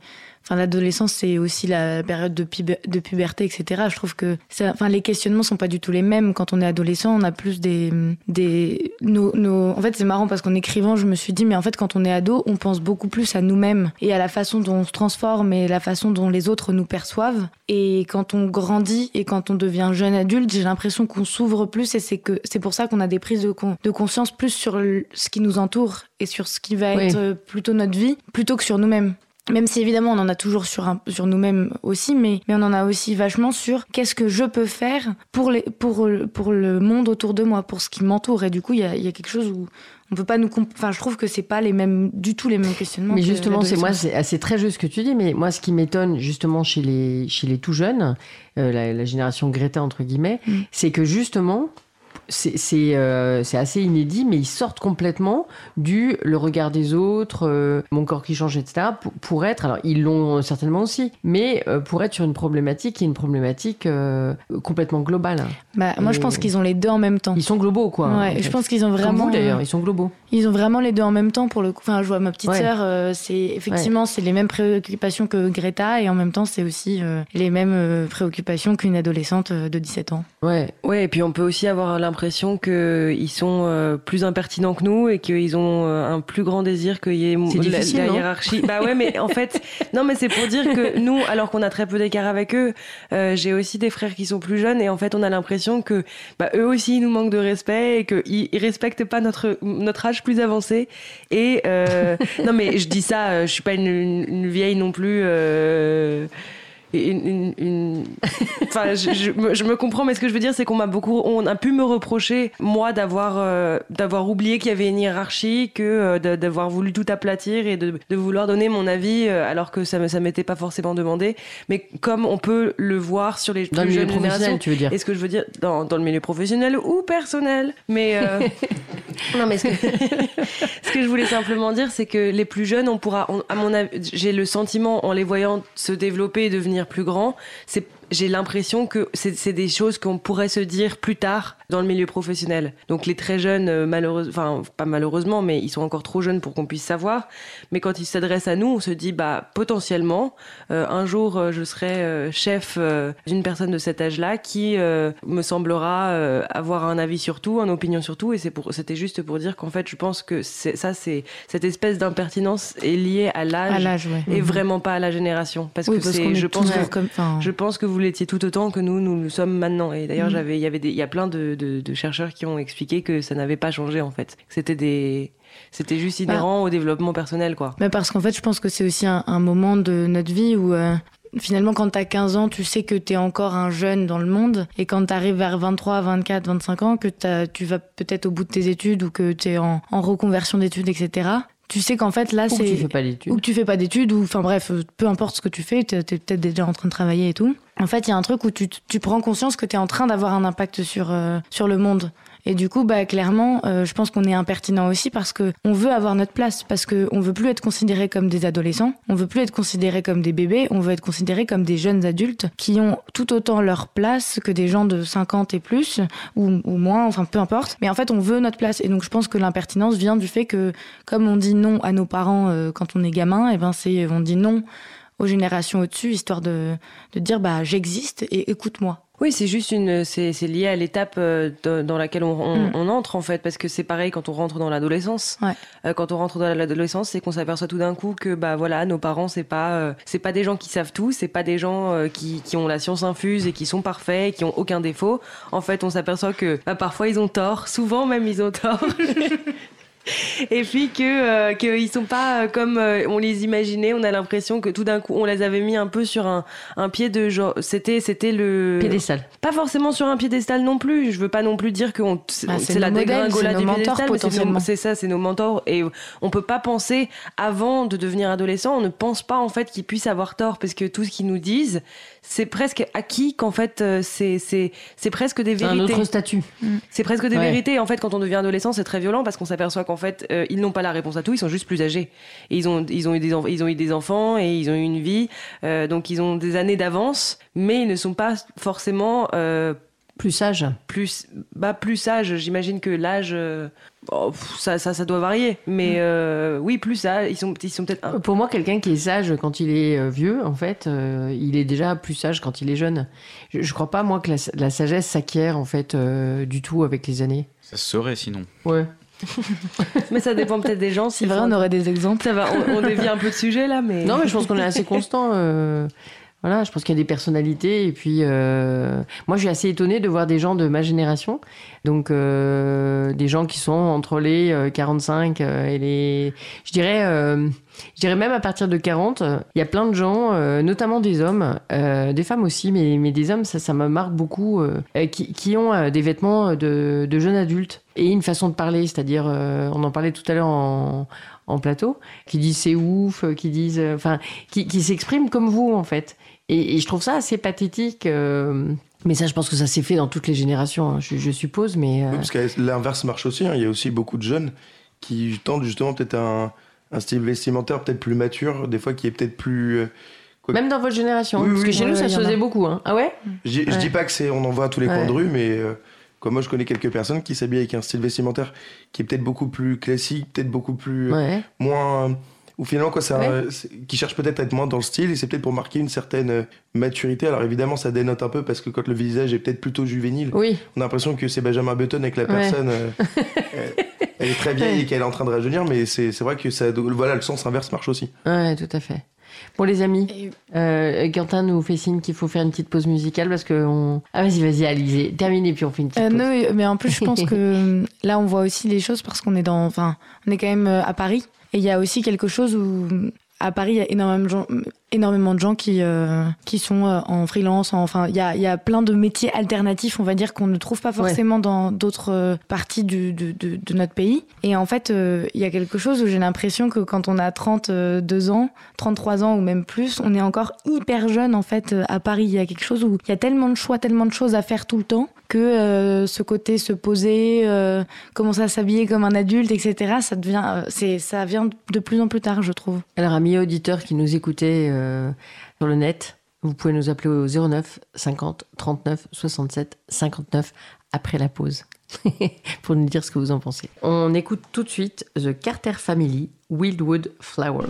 Enfin, l'adolescence, c'est aussi la période de, pub... de puberté, et cetera. Je trouve que... Ça... Enfin, les questionnements sont pas du tout les mêmes. Quand on est adolescent, on a plus des... des... Nos, nos... En fait, c'est marrant, parce qu'en écrivant, je me suis dit, mais en fait, quand on est ado, on pense beaucoup plus à nous-mêmes et à la façon dont on se transforme et la façon dont les autres nous perçoivent. Et quand on grandit et quand on devient jeune adulte, j'ai l'impression qu'on s'ouvre plus, et c'est, que... c'est pour ça qu'on a des prises de, con... de conscience plus sur le... ce qui nous entoure et sur ce qui va être oui. plutôt notre vie, plutôt que sur nous-mêmes. Même si évidemment on en a toujours sur, un, sur nous-mêmes aussi, mais, mais on en a aussi vachement sur qu'est-ce que je peux faire pour, les, pour, pour le monde autour de moi, pour ce qui m'entoure. Et du coup, il y a, y a quelque chose où... On peut pas nous comp- enfin, je trouve que c'est pas les mêmes, du tout les mêmes questionnements. Mais justement, c'est moi, c'est, c'est très juste ce que tu dis. Mais moi, ce qui m'étonne justement chez les, chez les tout jeunes, euh, la, la génération Greta entre guillemets, mmh. c'est que justement. C'est, c'est, euh, c'est assez inédit, mais ils sortent complètement du le regard des autres, euh, mon corps qui change, et cetera pour, pour être, alors ils l'ont certainement aussi, mais euh, pour être sur une problématique qui est une problématique euh, complètement globale. Bah, moi et je pense qu'ils ont les deux en même temps. Ils sont globaux quoi. Ouais, je fait. pense qu'ils ont vraiment. Comme vous, d'ailleurs, ils sont globaux. Ils ont vraiment les deux en même temps pour le coup. Enfin, je vois ma petite ouais. sœur, euh, c'est effectivement ouais. c'est les mêmes préoccupations que Greta, et en même temps c'est aussi euh, les mêmes euh, préoccupations qu'une adolescente euh, de dix-sept ans. Ouais, ouais, et puis on peut aussi avoir l'impression qu'ils sont euh, plus impertinents que nous et qu'ils ont euh, un plus grand désir qu'il y ait m- la, la hiérarchie. Bah ouais, mais en fait, non, mais c'est pour dire que nous, alors qu'on a très peu d'écart avec eux, euh, j'ai aussi des frères qui sont plus jeunes, et en fait, on a l'impression que bah, eux aussi, ils nous manquent de respect et qu'ils ils respectent pas notre notre âge plus avancé. Et euh, non, mais je dis ça, euh, je suis pas une, une, une vieille non plus. Euh, Une, une, une... Enfin, je, je, je me comprends, mais ce que je veux dire, c'est qu'on m'a beaucoup, on a pu me reprocher moi d'avoir euh, d'avoir oublié qu'il y avait une hiérarchie, que euh, de, d'avoir voulu tout aplatir et de, de vouloir donner mon avis euh, alors que ça me ça m'était pas forcément demandé. Mais comme on peut le voir sur les plus dans le jeunes générations, tu veux dire. Est-ce que je veux dire dans dans le milieu professionnel ou personnel, mais euh... non, mais ce que... ce que je voulais simplement dire, c'est que les plus jeunes, on pourra, on, à mon avis, j'ai le sentiment en les voyant se développer et devenir plus grand, c'est, j'ai l'impression que c'est, c'est des choses qu'on pourrait se dire plus tard dans le milieu professionnel. Donc les très jeunes, malheureusement, enfin pas malheureusement, mais ils sont encore trop jeunes pour qu'on puisse savoir. Mais quand ils s'adressent à nous, on se dit bah potentiellement euh, un jour euh, je serai euh, chef euh, d'une personne de cet âge-là qui euh, me semblera euh, avoir un avis sur tout, une opinion sur tout. Et c'est pour, c'était juste pour dire qu'en fait je pense que c'est, ça c'est cette espèce d'impertinence est liée à l'âge, à l'âge ouais. et mmh. vraiment pas à la génération. Parce oui, que parce c'est, je pense que, comme, je pense que vous l'étiez tout autant que nous nous le sommes maintenant. Et d'ailleurs mmh. j'avais, il y avait des, il y a plein de De, de chercheurs qui ont expliqué que ça n'avait pas changé en fait. C'était des... C'était juste inhérent bah, au développement personnel quoi. Bah parce qu'en fait je pense que c'est aussi un, un moment de notre vie où euh, finalement quand t'as quinze ans tu sais que t'es encore un jeune dans le monde et quand t'arrives vers vingt-trois, vingt-quatre, vingt-cinq ans que t'as, tu vas peut-être au bout de tes études ou que t'es en, en reconversion d'études et cetera. Tu sais qu'en fait là ou c'est... Ou que tu fais pas d'études. Ou que tu fais pas d'études ou enfin bref peu importe ce que tu fais t'es, t'es peut-être déjà en train de travailler et tout. En fait, il y a un truc où tu, tu prends conscience que t'es en train d'avoir un impact sur, euh, sur le monde. Et du coup, bah, clairement, euh, je pense qu'on est impertinent aussi parce que on veut avoir notre place, parce que on veut plus être considéré comme des adolescents, on veut plus être considéré comme des bébés, on veut être considéré comme des jeunes adultes qui ont tout autant leur place que des gens de cinquante et plus, ou, ou moins, enfin, peu importe. Mais en fait, on veut notre place. Et donc, je pense que l'impertinence vient du fait que, comme on dit non à nos parents euh, quand on est gamin, et ben, c'est, on dit non aux générations au-dessus, histoire de, de dire bah, « j'existe et écoute-moi ». Oui, c'est juste une, c'est, c'est lié à l'étape dans laquelle on, on, mmh. on entre en fait, parce que c'est pareil quand on rentre dans l'adolescence. Ouais. Euh, quand on rentre dans l'adolescence, c'est qu'on s'aperçoit tout d'un coup que bah voilà, nos parents c'est pas, euh, c'est pas des gens qui savent tout, c'est pas des gens euh, qui qui ont la science infuse et qui sont parfaits, et qui ont aucun défaut. En fait, on s'aperçoit que bah, parfois ils ont tort, souvent même ils ont tort. Et puis que euh, qu'ils sont pas comme euh, on les imaginait. On a l'impression que tout d'un coup on les avait mis un peu sur un un pied de genre c'était c'était le piédestal. Pas forcément sur un piédestal non plus. Je veux pas non plus dire que on, c'est, bah, c'est, c'est la dégringolade du piédestal. C'est, nos, c'est ça, c'est nos mentors et on peut pas penser avant de devenir adolescent. On ne pense pas en fait qu'ils puissent avoir tort parce que tout ce qu'ils nous disent c'est presque acquis qu'en fait c'est c'est c'est presque des vérités. Un autre statut. C'est presque des ouais. vérités. En fait quand on devient adolescent c'est très violent parce qu'on s'aperçoit qu'en En fait, euh, ils n'ont pas la réponse à tout, ils sont juste plus âgés. Et ils ont, ils ont eu des, ils ont eu des enfants et ils ont eu une vie, euh, donc ils ont des années d'avance, mais ils ne sont pas forcément euh, plus sages. Plus, bah plus sages. J'imagine que l'âge, euh, oh, ça, ça, ça doit varier. Mais euh, oui, plus sages. Ils sont, ils sont peut-être. Un... Pour moi, quelqu'un qui est sage quand il est vieux, en fait, euh, il est déjà plus sage quand il est jeune. Je, je crois pas moi que la, la sagesse s'acquiert en fait euh, du tout avec les années. Ça se saurait sinon. Ouais. Mais ça dépend peut-être des gens. Si vrai, on aurait des exemples. Ça va, on, on dévie un peu de sujet là, mais non, mais je pense qu'on est assez constant. Euh, voilà, je pense qu'il y a des personnalités et puis euh, moi, je suis assez étonnée de voir des gens de ma génération, donc euh, des gens qui sont entre les euh, quarante-cinq et les, je dirais. Euh, Je dirais même à partir de quarante, il y a plein de gens, euh, notamment des hommes, euh, des femmes aussi, mais, mais des hommes, ça, ça me marque beaucoup, euh, qui, qui ont euh, des vêtements de, de jeunes adultes et une façon de parler, c'est-à-dire, euh, on en parlait tout à l'heure en, en plateau, qui disent c'est ouf, qui disent, enfin, qui, qui s'expriment comme vous en fait. Et, et je trouve ça assez pathétique. Euh, Mais ça, je pense que ça s'est fait dans toutes les générations, hein, je, je suppose. Mais euh... oui, parce que l'inverse marche aussi. Hein. Il y a aussi beaucoup de jeunes qui tendent justement peut-être un. un style vestimentaire peut-être plus mature, des fois qui est peut-être plus... Quoi... Même dans votre génération, oui, parce oui, que chez oui, nous, ça se faisait beaucoup. Hein. Ah ouais, je, ouais. Je dis pas que c'est, on en voit à tous les ouais. coins de rue, mais euh, quoi, moi, je connais quelques personnes qui s'habillent avec un style vestimentaire qui est peut-être beaucoup plus classique, peut-être beaucoup plus... Ouais. Moins... Ou finalement, quoi, ça, ouais. c'est, qui cherche peut-être à être moins dans le style, et c'est peut-être pour marquer une certaine maturité. Alors évidemment, ça dénote un peu, parce que quand le visage est peut-être plutôt juvénile, oui. on a l'impression que c'est Benjamin Button avec la ouais. personne... Euh, euh, elle est très vieille et qu'elle est en train de rajeunir, mais c'est, c'est vrai que ça, voilà, le sens inverse marche aussi. Ouais, tout à fait. Bon, les amis, euh, Quentin nous fait signe qu'il faut faire une petite pause musicale parce que on... Ah, vas-y, vas-y, Alizé, termine et puis on fait une petite euh, pause. Non, mais en plus, je pense que là, on voit aussi les choses parce qu'on est dans... Enfin, on est quand même à Paris et il y a aussi quelque chose où... À Paris, il y a énormément de gens, énormément de gens qui, euh, qui sont euh, en freelance. En, enfin, il y a, y a plein de métiers alternatifs, on va dire, qu'on ne trouve pas forcément ouais. dans d'autres parties du, de, de, de notre pays. Et en fait, il euh, y a quelque chose où j'ai l'impression que quand on a trente-deux ans, trente-trois ans ou même plus, on est encore hyper jeune, en fait, à Paris. Il y a quelque chose où il y a tellement de choix, tellement de choses à faire tout le temps que euh, ce côté se poser, euh, commencer à s'habiller comme un adulte, et cetera, ça, devient, euh, c'est, ça vient de plus en plus tard, je trouve. Alors, amis auditeurs qui nous écoutaient euh, sur le net, Vous pouvez nous appeler au zéro neuf cinquante trente-neuf soixante-sept cinquante-neuf après la pause pour nous dire ce que vous en pensez. On écoute tout de suite The Carter Family, Wildwood Flower.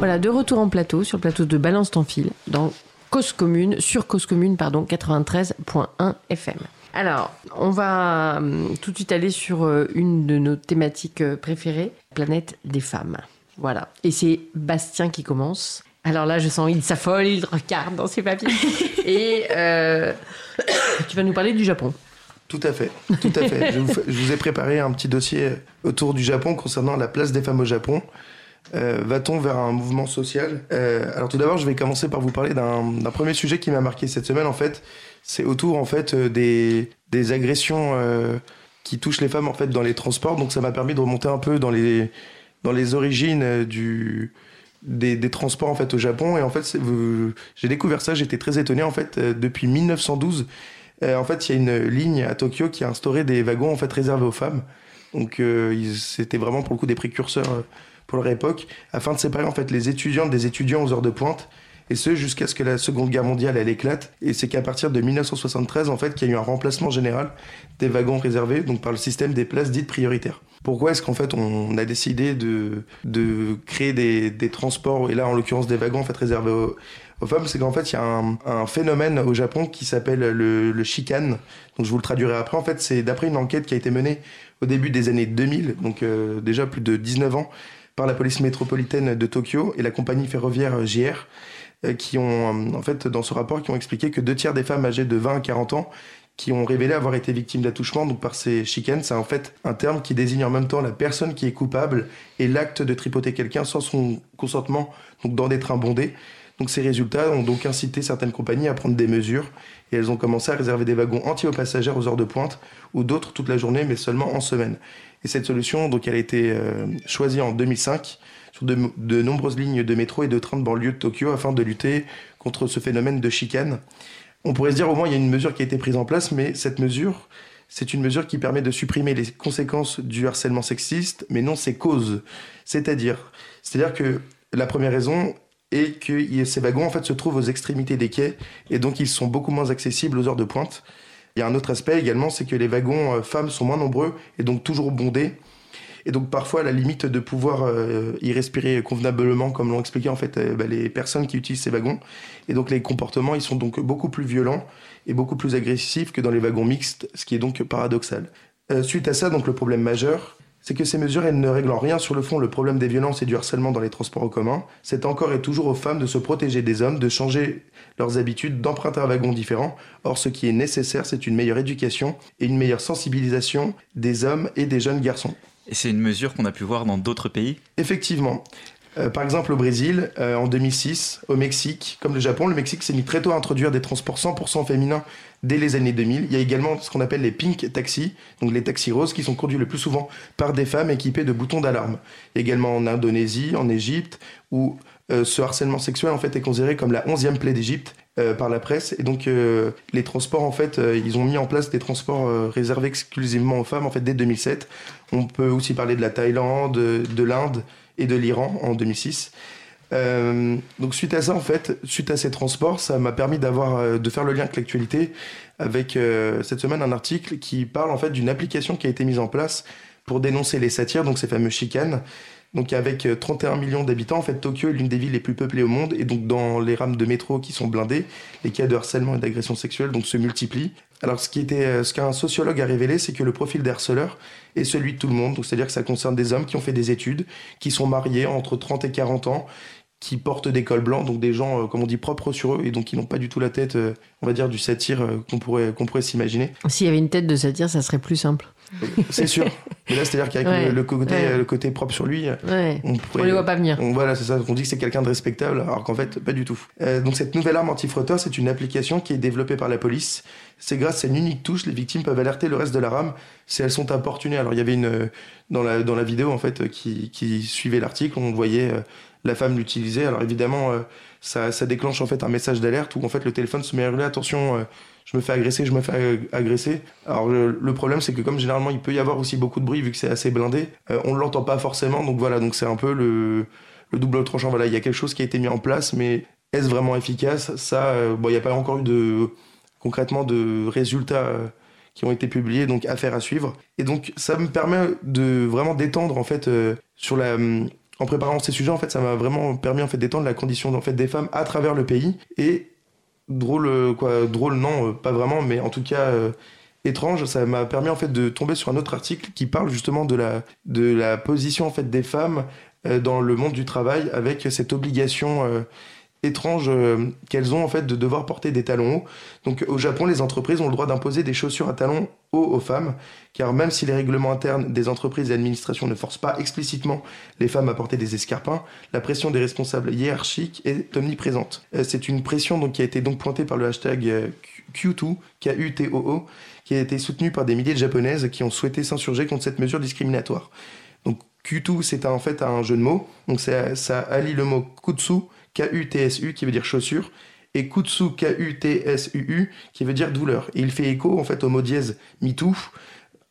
Voilà, de retour en plateau, sur le plateau de Balance ton fil, dans Cause Commune, sur Cause Commune, pardon, quatre-vingt-treize point un F M. Alors, on va tout de suite aller sur une de nos thématiques préférées, planète des femmes. Voilà, et c'est Bastien qui commence. Alors là, je sens, il s'affole, il regarde dans ses papiers. Et euh, tu vas nous parler du Japon. Tout à fait, tout à fait. Je vous, je vous ai préparé un petit dossier autour du Japon concernant la place des femmes au Japon. Euh, va-t-on vers un mouvement social ? euh, Alors tout d'abord, je vais commencer par vous parler d'un, d'un premier sujet qui m'a marqué cette semaine. En fait, c'est autour en fait des, des agressions euh, qui touchent les femmes en fait dans les transports. Donc ça m'a permis de remonter un peu dans les dans les origines du des, des transports en fait au Japon. Et en fait, euh, j'ai découvert ça. J'étais très étonné en fait euh, depuis mille neuf cent douze. Euh, en fait, il y a une ligne à Tokyo qui a instauré des wagons en fait réservés aux femmes. Donc euh, ils, c'était vraiment pour le coup des précurseurs. Euh, pour leur époque, afin de séparer en fait les étudiantes des étudiants aux heures de pointe, et ce jusqu'à ce que la Seconde Guerre mondiale elle éclate. Et c'est qu'à partir de mille neuf cent soixante-treize en fait qu'il y a eu un remplacement général des wagons réservés donc par le système des places dites prioritaires. Pourquoi est-ce qu'en fait on a décidé de de créer des des transports et là en l'occurrence des wagons en fait réservés aux, aux femmes, c'est qu'en fait il y a un, un phénomène au Japon qui s'appelle le, le shikan. Donc je vous le traduirai après. En fait c'est d'après une enquête qui a été menée au début des années deux mille, donc euh, déjà plus de dix-neuf ans. Par la police métropolitaine de Tokyo et la compagnie ferroviaire J R, qui ont, en fait, dans ce rapport, qui ont expliqué que deux tiers des femmes âgées de vingt à quarante ans qui ont révélé avoir été victimes d'attouchements, donc par ces chicanes, c'est en fait un terme qui désigne en même temps la personne qui est coupable et l'acte de tripoter quelqu'un sans son consentement, donc dans des trains bondés. Donc ces résultats ont donc incité certaines compagnies à prendre des mesures et elles ont commencé à réserver des wagons entiers aux passagères aux heures de pointe ou d'autres toute la journée mais seulement en semaine. Et cette solution, donc, elle a été euh, choisie en deux mille cinq sur de, de nombreuses lignes de métro et de trains de banlieue de Tokyo afin de lutter contre ce phénomène de chicane. On pourrait se dire au moins il y a une mesure qui a été prise en place, mais cette mesure, c'est une mesure qui permet de supprimer les conséquences du harcèlement sexiste, mais non ses causes. C'est-à-dire, c'est-à-dire que la première raison et que ces wagons en fait se trouvent aux extrémités des quais et donc ils sont beaucoup moins accessibles aux heures de pointe. Il y a un autre aspect également, c'est que les wagons euh, femmes sont moins nombreux et donc toujours bondés. Et donc parfois, à la limite de pouvoir euh, y respirer convenablement, comme l'ont expliqué en fait euh, bah, les personnes qui utilisent ces wagons. Et donc les comportements, ils sont donc beaucoup plus violents et beaucoup plus agressifs que dans les wagons mixtes, ce qui est donc paradoxal. Euh, suite à ça, donc le problème majeur, c'est que ces mesures, elles ne règlent en rien sur le fond le problème des violences et du harcèlement dans les transports en commun. C'est encore et toujours aux femmes de se protéger des hommes, de changer leurs habitudes, d'emprunter un wagon différent. Or, ce qui est nécessaire, c'est une meilleure éducation et une meilleure sensibilisation des hommes et des jeunes garçons. Et c'est une mesure qu'on a pu voir dans d'autres pays ? Effectivement. Euh, par exemple, au Brésil, euh, en deux mille six, au Mexique, comme le Japon, le Mexique s'est mis très tôt à introduire des transports cent pour cent féminins dès les années deux mille. Il y a également ce qu'on appelle les pink taxis, donc les taxis roses, qui sont conduits le plus souvent par des femmes équipées de boutons d'alarme. Également en Indonésie, en Égypte, où euh, ce harcèlement sexuel en fait est considéré comme la onzième plaie d'Égypte euh, par la presse. Et donc euh, les transports, en fait, euh, ils ont mis en place des transports euh, réservés exclusivement aux femmes en fait dès deux mille sept. On peut aussi parler de la Thaïlande, de, de l'Inde et de l'Iran en deux mille six. Euh, donc suite à ça, en fait, suite à ces transports, ça m'a permis d'avoir, de faire le lien avec l'actualité, avec euh, cette semaine un article qui parle en fait d'une application qui a été mise en place pour dénoncer les satires, donc ces fameux chicanes. Donc avec trente et un millions d'habitants, en fait, Tokyo est l'une des villes les plus peuplées au monde, et donc dans les rames de métro qui sont blindées, les cas de harcèlement et d'agression sexuelle donc se multiplient. Alors ce qui était, ce qu'un sociologue a révélé, c'est que le profil des harceleurs est celui de tout le monde, donc c'est-à-dire que ça concerne des hommes qui ont fait des études, qui sont mariés entre trente et quarante ans, qui portent des cols blancs, donc des gens, euh, comme on dit, propres sur eux, et donc qui n'ont pas du tout la tête, euh, on va dire, du satire euh, qu'on pourrait, qu'on pourrait s'imaginer. S'il y avait une tête de satire, ça serait plus simple. C'est sûr. Mais là, c'est-à-dire qu'avec ouais, le, le, côté, ouais. le côté propre sur lui, ouais. on pourrait, on les voit pas venir. On, voilà, c'est ça. On dit que c'est quelqu'un de respectable, alors qu'en fait, pas du tout. Euh, donc cette nouvelle arme anti-frotteur, c'est une application qui est développée par la police. C'est grâce à une unique touche, les victimes peuvent alerter le reste de la rame si elles sont importunées. Alors il y avait une dans la dans la vidéo en fait qui qui suivait l'article, on voyait euh, la femme l'utilisait. Alors évidemment, euh, ça ça déclenche en fait un message d'alerte où en fait le téléphone se met à hurler attention. Euh, Je me fais agresser, je me fais agresser. Alors le, le problème, c'est que comme généralement il peut y avoir aussi beaucoup de bruit vu que c'est assez blindé, euh, on ne l'entend pas forcément. Donc voilà, donc c'est un peu le, le double tranchant. Voilà, il y a quelque chose qui a été mis en place, mais est-ce vraiment efficace ? Ça, euh, bon, il n'y a pas encore eu de concrètement de résultats euh, qui ont été publiés, donc affaire à suivre. Et donc ça me permet de vraiment d'étendre en fait euh, sur la. Euh, en préparant ces sujets, en fait, ça m'a vraiment permis en fait d'étendre la condition en fait des femmes à travers le pays et Drôle, quoi, drôle, non, pas vraiment, mais en tout cas euh, étrange. Ça m'a permis en fait de tomber sur un autre article qui parle justement de la de la position en fait des femmes euh, dans le monde du travail, avec cette obligation euh, étrange euh, qu'elles ont en fait de devoir porter des talons hauts. Donc au Japon, les entreprises ont le droit d'imposer des chaussures à talons hauts aux femmes, car même si les règlements internes des entreprises et administrations ne forcent pas explicitement les femmes à porter des escarpins, la pression des responsables hiérarchiques est omniprésente. C'est une pression donc qui a été donc pointée par le hashtag Q two, K U T O O, qui a été soutenue par des milliers de Japonaises qui ont souhaité s'insurger contre cette mesure discriminatoire. Donc Q two, c'est un, en fait un jeu de mots, donc ça, ça allie le mot kutsu, K U T S U, qui veut dire chaussure, et kutsu, K U T S U U, qui veut dire douleur. Et il fait écho en fait au mot dièse MeToo,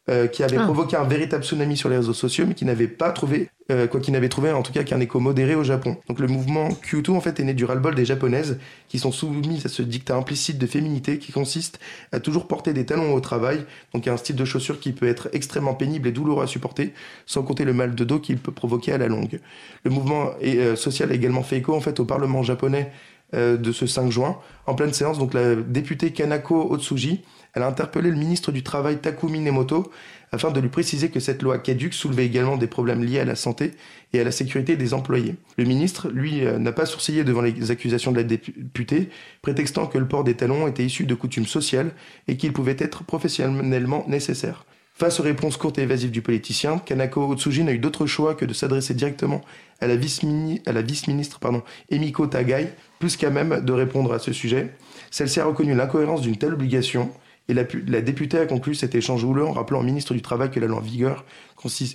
euh, qui avait ah. provoqué un véritable tsunami sur les réseaux sociaux, mais qui n'avait pas trouvé, euh, quoi qu'il n'avait trouvé en tout cas qu'un écho modéré au Japon. Donc le mouvement Q two en fait est né du ras-le-bol des Japonaises, qui sont soumises à ce dictat implicite de féminité qui consiste à toujours porter des talons au travail, donc un style de chaussure qui peut être extrêmement pénible et douloureux à supporter, sans compter le mal de dos qu'il peut provoquer à la longue. Le mouvement est, euh, social a également fait écho en fait au Parlement japonais euh, de ce cinq juin. En pleine séance, donc la députée Kanako Otsuji, elle a interpellé le ministre du Travail Takumi Nemoto afin de lui préciser que cette loi caduque soulevait également des problèmes liés à la santé et à la sécurité des employés. Le ministre, lui, n'a pas sourcillé devant les accusations de la députée, prétextant que le port des talons était issu de coutumes sociales et qu'il pouvait être professionnellement nécessaire. Face aux réponses courtes et évasives du politicien, Kanako Otsuji n'a eu d'autre choix que de s'adresser directement à la vice-ministre, à la vice-ministre, pardon, Emiko Tagai, plus qu'à même de répondre à ce sujet. Celle-ci a reconnu l'incohérence d'une telle obligation, et la, la députée a conclu cet échange houleux en rappelant au ministre du Travail que la loi en vigueur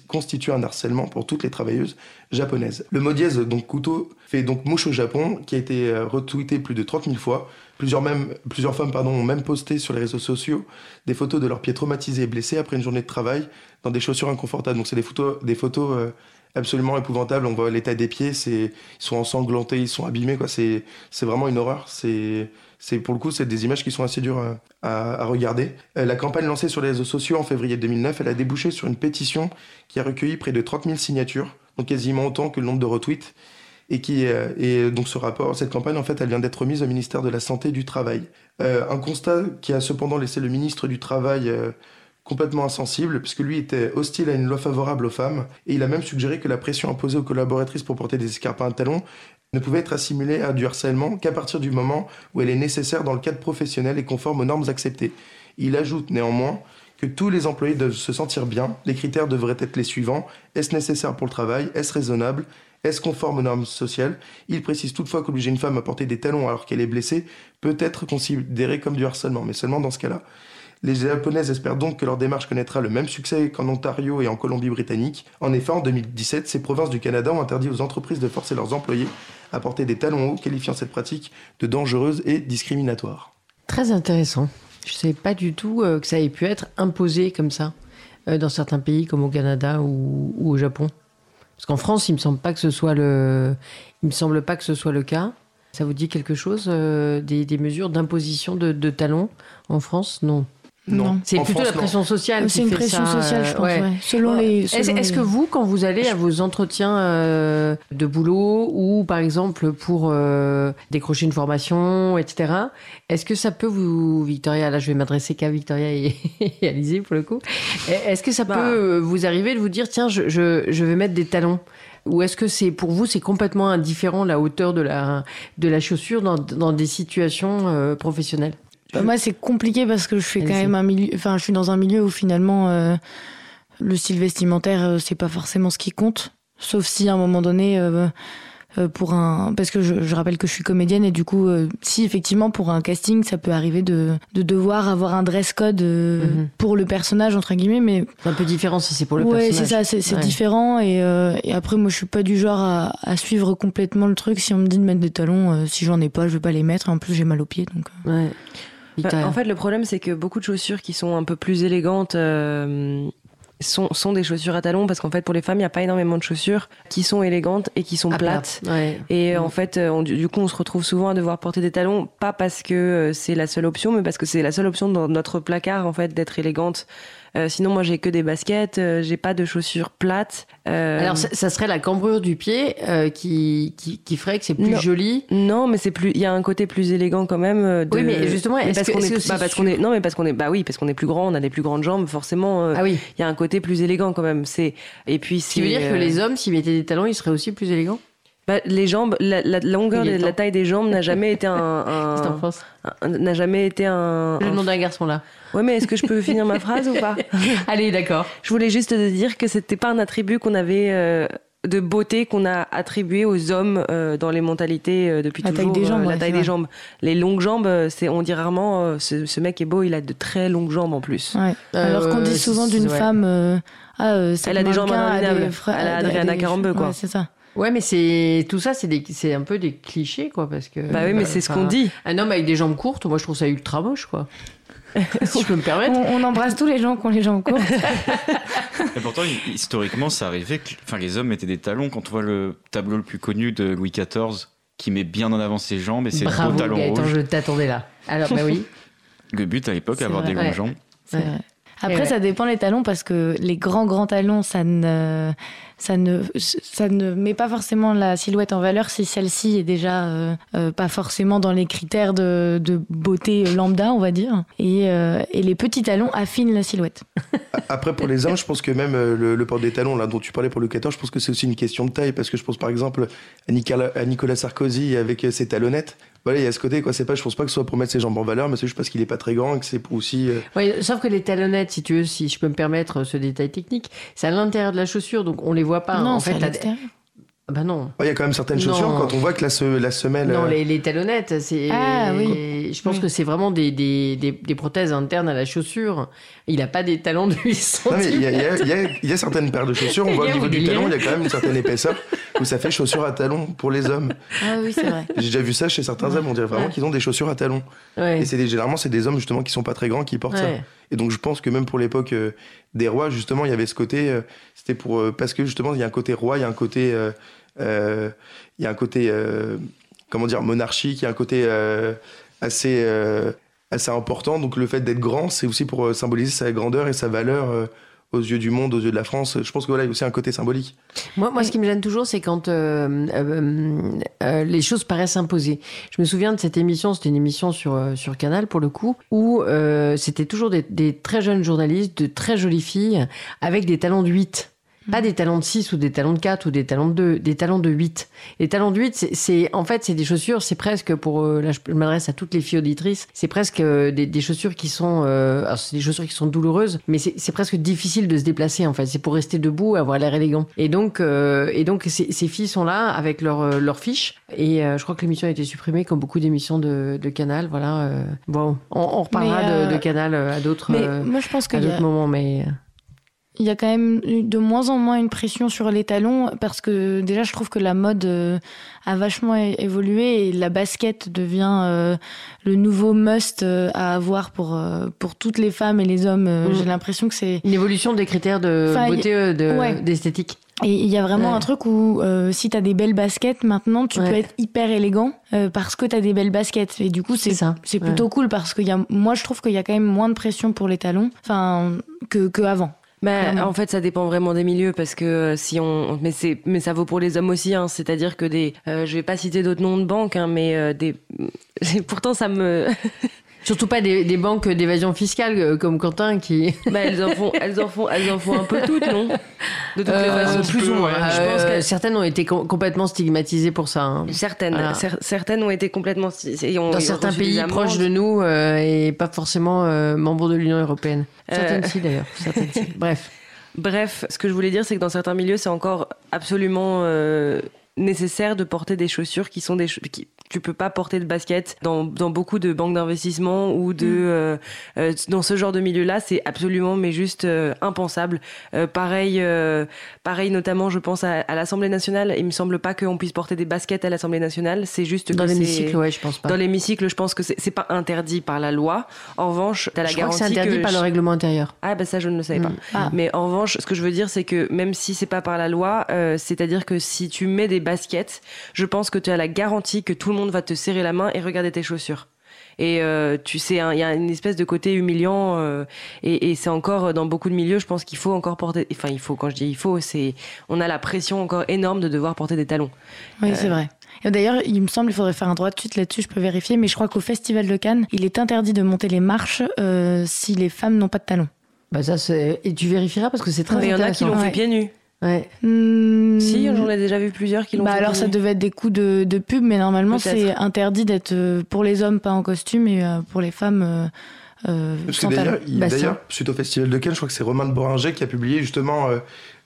constitue un harcèlement pour toutes les travailleuses japonaises. Le mot dièse, donc couteau, fait donc mouche au Japon, qui a été retweeté plus de trente mille fois. Plusieurs, même, plusieurs femmes pardon, ont même posté sur les réseaux sociaux des photos de leurs pieds traumatisés et blessés après une journée de travail dans des chaussures inconfortables. Donc c'est des photos, des photos euh, absolument épouvantables. On voit l'état des pieds, c'est, ils sont ensanglantés, ils sont abîmés, quoi. C'est, c'est vraiment une horreur. C'est... C'est, pour le coup, c'est des images qui sont assez dures à, à regarder. La campagne lancée sur les réseaux sociaux en février deux mille neuf, elle a débouché sur une pétition qui a recueilli près de trente mille signatures, donc quasiment autant que le nombre de retweets. Et, qui, et donc ce rapport, cette campagne, en fait, elle vient d'être remise au ministère de la Santé et du Travail. Euh, un constat qui a cependant laissé le ministre du Travail euh, complètement insensible, puisque lui était hostile à une loi favorable aux femmes, et il a même suggéré que la pression imposée aux collaboratrices pour porter des escarpins à talons ne pouvait être assimilée à du harcèlement qu'à partir du moment où elle est nécessaire dans le cadre professionnel et conforme aux normes acceptées. Il ajoute néanmoins que tous les employés doivent se sentir bien. Les critères devraient être les suivants. Est-ce nécessaire pour le travail? Est-ce raisonnable? Est-ce conforme aux normes sociales? Il précise toutefois qu'obliger une femme à porter des talons alors qu'elle est blessée peut être considéré comme du harcèlement, mais seulement dans ce cas-là. Les Japonaises espèrent donc que leur démarche connaîtra le même succès qu'en Ontario et en Colombie-Britannique. En effet, en deux mille dix-sept, ces provinces du Canada ont interdit aux entreprises de forcer leurs employés à porter des talons hauts, qualifiant cette pratique de dangereuse et discriminatoire. Très intéressant. Je ne savais pas du tout que ça ait pu être imposé comme ça dans certains pays comme au Canada ou, ou au Japon. Parce qu'en France, il me semble pas que ce soit le, il me semble pas que ce soit le cas. Ça vous dit quelque chose euh, des, des mesures d'imposition de, de talons en France? Non. Non. C'est en plutôt France, la pression non. sociale. C'est qui une fait pression ça, sociale, je pense. Ouais. Ouais. Selon ouais. les. Selon est-ce, les... est-ce que vous, quand vous allez à vos entretiens euh, de boulot ou par exemple pour euh, décrocher une formation, et cetera, est-ce que ça peut vous, Victoria, là je vais m'adresser qu'à Victoria et, et Alizée pour le coup. Est-ce que ça bah... peut vous arriver de vous dire tiens, je, je, je vais mettre des talons? Ou est-ce que c'est pour vous c'est complètement indifférent la hauteur de la de la chaussure dans dans des situations euh, professionnelles? Moi, c'est compliqué parce que je fais quand même un milieu. Enfin, je suis dans un milieu où finalement euh, le style vestimentaire, euh, c'est pas forcément ce qui compte, sauf si à un moment donné, euh, euh, pour un, parce que je, je rappelle que je suis comédienne et du coup, euh, si effectivement pour un casting, ça peut arriver de de devoir avoir un dress code euh, mm-hmm. pour le personnage entre guillemets, mais c'est un peu différent si c'est pour le ouais, personnage. Ouais, c'est ça, c'est, c'est ouais. différent et euh, et après, moi, je suis pas du genre à, à suivre complètement le truc. Si on me dit de mettre des talons, euh, si j'en ai pas, je vais pas les mettre. En plus, j'ai mal aux pieds, donc. Euh... Ouais. Bah, en fait, le problème, c'est que beaucoup de chaussures qui sont un peu plus élégantes euh, sont, sont des chaussures à talons, parce qu'en fait, pour les femmes, il n'y a pas énormément de chaussures qui sont élégantes et qui sont à plates. Plat. Ouais. Et mmh. en fait, on, du coup, on se retrouve souvent à devoir porter des talons, pas parce que c'est la seule option, mais parce que c'est la seule option dans notre placard, en fait, d'être élégante. Euh, sinon, moi, j'ai que des baskets, euh, j'ai pas de chaussures plates. Euh... Alors, ça, ça serait la cambrure du pied euh, qui, qui qui ferait que c'est plus non. joli. Non, mais c'est plus. Il y a un côté plus élégant quand même. De... Oui, mais justement, mais est-ce parce que, qu'on est, est bah, parce qu'on est non, mais parce qu'on est bah oui, parce qu'on est plus grand, on a des plus grandes jambes, forcément. Euh, ah oui. Il y a un côté plus élégant quand même. C'est et puis. Ce qui veut dire euh... que les hommes, s'ils mettaient des talons, ils seraient aussi plus élégants. Bah, les jambes, la, la longueur, de, la taille des jambes n'a jamais été un, un, c'est en France. un n'a jamais été un. Le un... nom d'un garçon là. Ouais, mais est-ce que je peux finir ma phrase ou pas? Allez, d'accord. Je voulais juste te dire que c'était pas un attribut qu'on avait euh, de beauté qu'on a attribué aux hommes euh, dans les mentalités euh, depuis la toujours. Taille des jambes, euh, ouais, la taille des jambes. Les longues jambes, c'est on dit rarement euh, ce, ce mec est beau, il a de très longues jambes en plus. Ouais. Euh, Alors qu'on dit souvent d'une ouais. femme, euh, ah, euh, elle a des jambes interminables. Fra- elle a Adriana Carambeu quoi. Ouais, c'est ça. Ouais, mais c'est tout ça, c'est des, c'est un peu des clichés, quoi, parce que. Bah oui, mais euh, c'est ce qu'on dit. Un homme avec des jambes courtes, moi je trouve ça ultra moche, quoi. Si je peux me permettre. On, on embrasse tous les gens qui ont les jambes courtes. Et pourtant, historiquement, ça arrivait que, enfin, les hommes mettaient des talons. Quand on voit le tableau le plus connu de Louis quatorze, qui met bien en avant ses jambes et ses gros talons rouges. Bravo, je t'attendais là. Alors, bah oui. Le but à l'époque, c'est avoir vrai. des longues ouais. jambes. C'est ouais. vrai. Après, ouais. ça dépend les talons parce que les grands, grands talons, ça ne, ça ne, ça ne met pas forcément la silhouette en valeur si celle-ci est déjà euh, euh, pas forcément dans les critères de, de beauté lambda, on va dire. Et, euh, et les petits talons affinent la silhouette. Après, pour les hommes, je pense que même le, le port des talons là, dont tu parlais pour le quatorze, je pense que c'est aussi une question de taille parce que je pense par exemple à Nicolas, à Nicolas Sarkozy avec ses talonnettes. Voilà, il y a ce côté, quoi. C'est pas, je pense pas que ce soit pour mettre ses jambes en valeur, mais c'est juste parce qu'il est pas très grand et que c'est pour aussi. Euh... Oui, sauf que les talonnettes, si tu veux, si je peux me permettre ce détail technique, c'est à l'intérieur de la chaussure, donc on les voit pas. Non, hein, en fait, à l'extérieur. La... Bah non. Il oh, y a quand même certaines chaussures non. quand on voit que la, se... la semelle. Non, euh... les, les talonnettes, c'est. Ah oui. Je pense oui. que c'est vraiment des, des, des, des prothèses internes à la chaussure. Il n'a pas des talons de huit centimètres. Non, mais il y, y, y, y a certaines paires de chaussures, on voit au niveau du talon, il y a quand même une certaine épaisseur. Où ça fait chaussures à talons pour les hommes. Ah oui, c'est vrai. J'ai déjà vu ça chez certains ouais. hommes, on dirait vraiment ouais. qu'ils ont des chaussures à talons. Ouais. Et c'est des, généralement, c'est des hommes justement qui sont pas très grands qui portent ouais. ça. Et donc je pense que même pour l'époque euh, des rois, justement, il y avait ce côté, euh, c'était pour euh, parce que justement il y a un côté roi, il y a un côté, il euh, euh, y a un côté, euh, comment dire, monarchique, il y a un côté. Euh, assez, euh, assez important. Donc le fait d'être grand, c'est aussi pour symboliser sa grandeur et sa valeur euh, aux yeux du monde, aux yeux de la France. Je pense que voilà, il y a aussi un côté symbolique. Moi, moi ce qui me gêne toujours, c'est quand euh, euh, euh, les choses paraissent imposées. Je me souviens de cette émission, c'était une émission sur, euh, sur Canal, pour le coup, où euh, c'était toujours des, des très jeunes journalistes, de très jolies filles, avec des talents de huit. Pas des talons de six ou des talons de quatre ou des talons de deux, des talons de huit. Les talons de huit, c'est, c'est en fait, c'est des chaussures, c'est presque pour... Là, je m'adresse à toutes les filles auditrices. C'est presque des, des chaussures qui sont... Euh, alors, c'est des chaussures qui sont douloureuses, mais c'est, c'est presque difficile de se déplacer, en fait. C'est pour rester debout, avoir l'air élégant. Et donc, euh, et donc ces, ces filles sont là avec leurs leur fiches. Et euh, je crois que l'émission a été supprimée, comme beaucoup d'émissions de, de Canal. Voilà. Euh, bon, on, on reparlera euh, de, de Canal à d'autres, mais euh, moi, je pense que à d'autres a... moments, mais... Il y a quand même de moins en moins une pression sur les talons parce que déjà je trouve que la mode a vachement évolué et la basket devient le nouveau must à avoir pour, pour toutes les femmes et les hommes. Mmh. J'ai l'impression que c'est... Une évolution des critères de enfin, beauté, de, ouais. d'esthétique. Et il y a vraiment ouais. un truc où euh, si t'as des belles baskets maintenant, tu ouais. peux être hyper élégant euh, parce que t'as des belles baskets. Et du coup, c'est, c'est, ça. c'est plutôt ouais. cool parce que y a, moi je trouve qu'il y a quand même moins de pression pour les talons enfin, que, que avant. Ben, en fait, ça dépend vraiment des milieux parce que si on, mais c'est, mais ça vaut pour les hommes aussi, hein. C'est-à-dire que des, euh, je vais pas citer d'autres noms de banques, hein, mais euh, des, pourtant ça me. Surtout pas des, des banques d'évasion fiscale comme Quentin qui. Bah elles en font, elles en font, elles en font un peu toutes, non ? De toutes euh, les façons, plus ou moins. Je pense euh, que certaines ont été com- complètement stigmatisées pour ça. Hein. Certaines, voilà. cer- certaines ont été complètement stigmatisées. Dans certains pays proches de nous euh, et pas forcément euh, membres de l'Union européenne. Certaines euh... filles d'ailleurs. Certaines filles. Bref. Bref, ce que je voulais dire, c'est que dans certains milieux, c'est encore absolument. Euh... nécessaire de porter des chaussures qui sont des cha- qui tu peux pas porter de basket dans dans beaucoup de banques d'investissement ou de mmh. euh, dans ce genre de milieu là c'est absolument mais juste euh, impensable euh, pareil euh, pareil notamment je pense à, à l'Assemblée nationale. Il me semble pas qu'on puisse porter des baskets à l'Assemblée nationale, c'est juste dans l'hémicycle. Ouais, je pense pas dans l'hémicycle. Je pense que c'est c'est pas interdit par la loi. En revanche, t'as la je garantie crois que c'est interdit que par je... le règlement intérieur. Ah bah ça je ne le savais mmh. pas ah. Mais en revanche, ce que je veux dire, c'est que même si c'est pas par la loi, euh, c'est-à-dire que si tu mets des baskets, je pense que tu as la garantie que tout le monde va te serrer la main et regarder tes chaussures. Et euh, tu sais, il hein, y a une espèce de côté humiliant euh, et, et c'est encore dans beaucoup de milieux, je pense qu'il faut encore porter... Enfin, il faut, quand je dis il faut, c'est... On a la pression encore énorme de devoir porter des talons. Oui, euh, c'est vrai. Et d'ailleurs, il me semble, il faudrait faire un droit de suite là-dessus, je peux vérifier, mais je crois qu'au Festival de Cannes, il est interdit de monter les marches euh, si les femmes n'ont pas de talons. Bah ça, c'est... Et tu vérifieras parce que c'est très mais intéressant. Mais il y en a qui l'ont ouais. fait pieds nus. Ouais. Mmh. Si, j'en ai déjà vu plusieurs qui l'ont bah fait. Alors, ça devait être des coups de, de pub, mais normalement, peut-être. C'est interdit d'être pour les hommes pas en costume et pour les femmes euh, sans talons. D'ailleurs, d'ailleurs, suite au Festival de Cannes, je crois que c'est Romain de Boringer qui a publié justement, euh,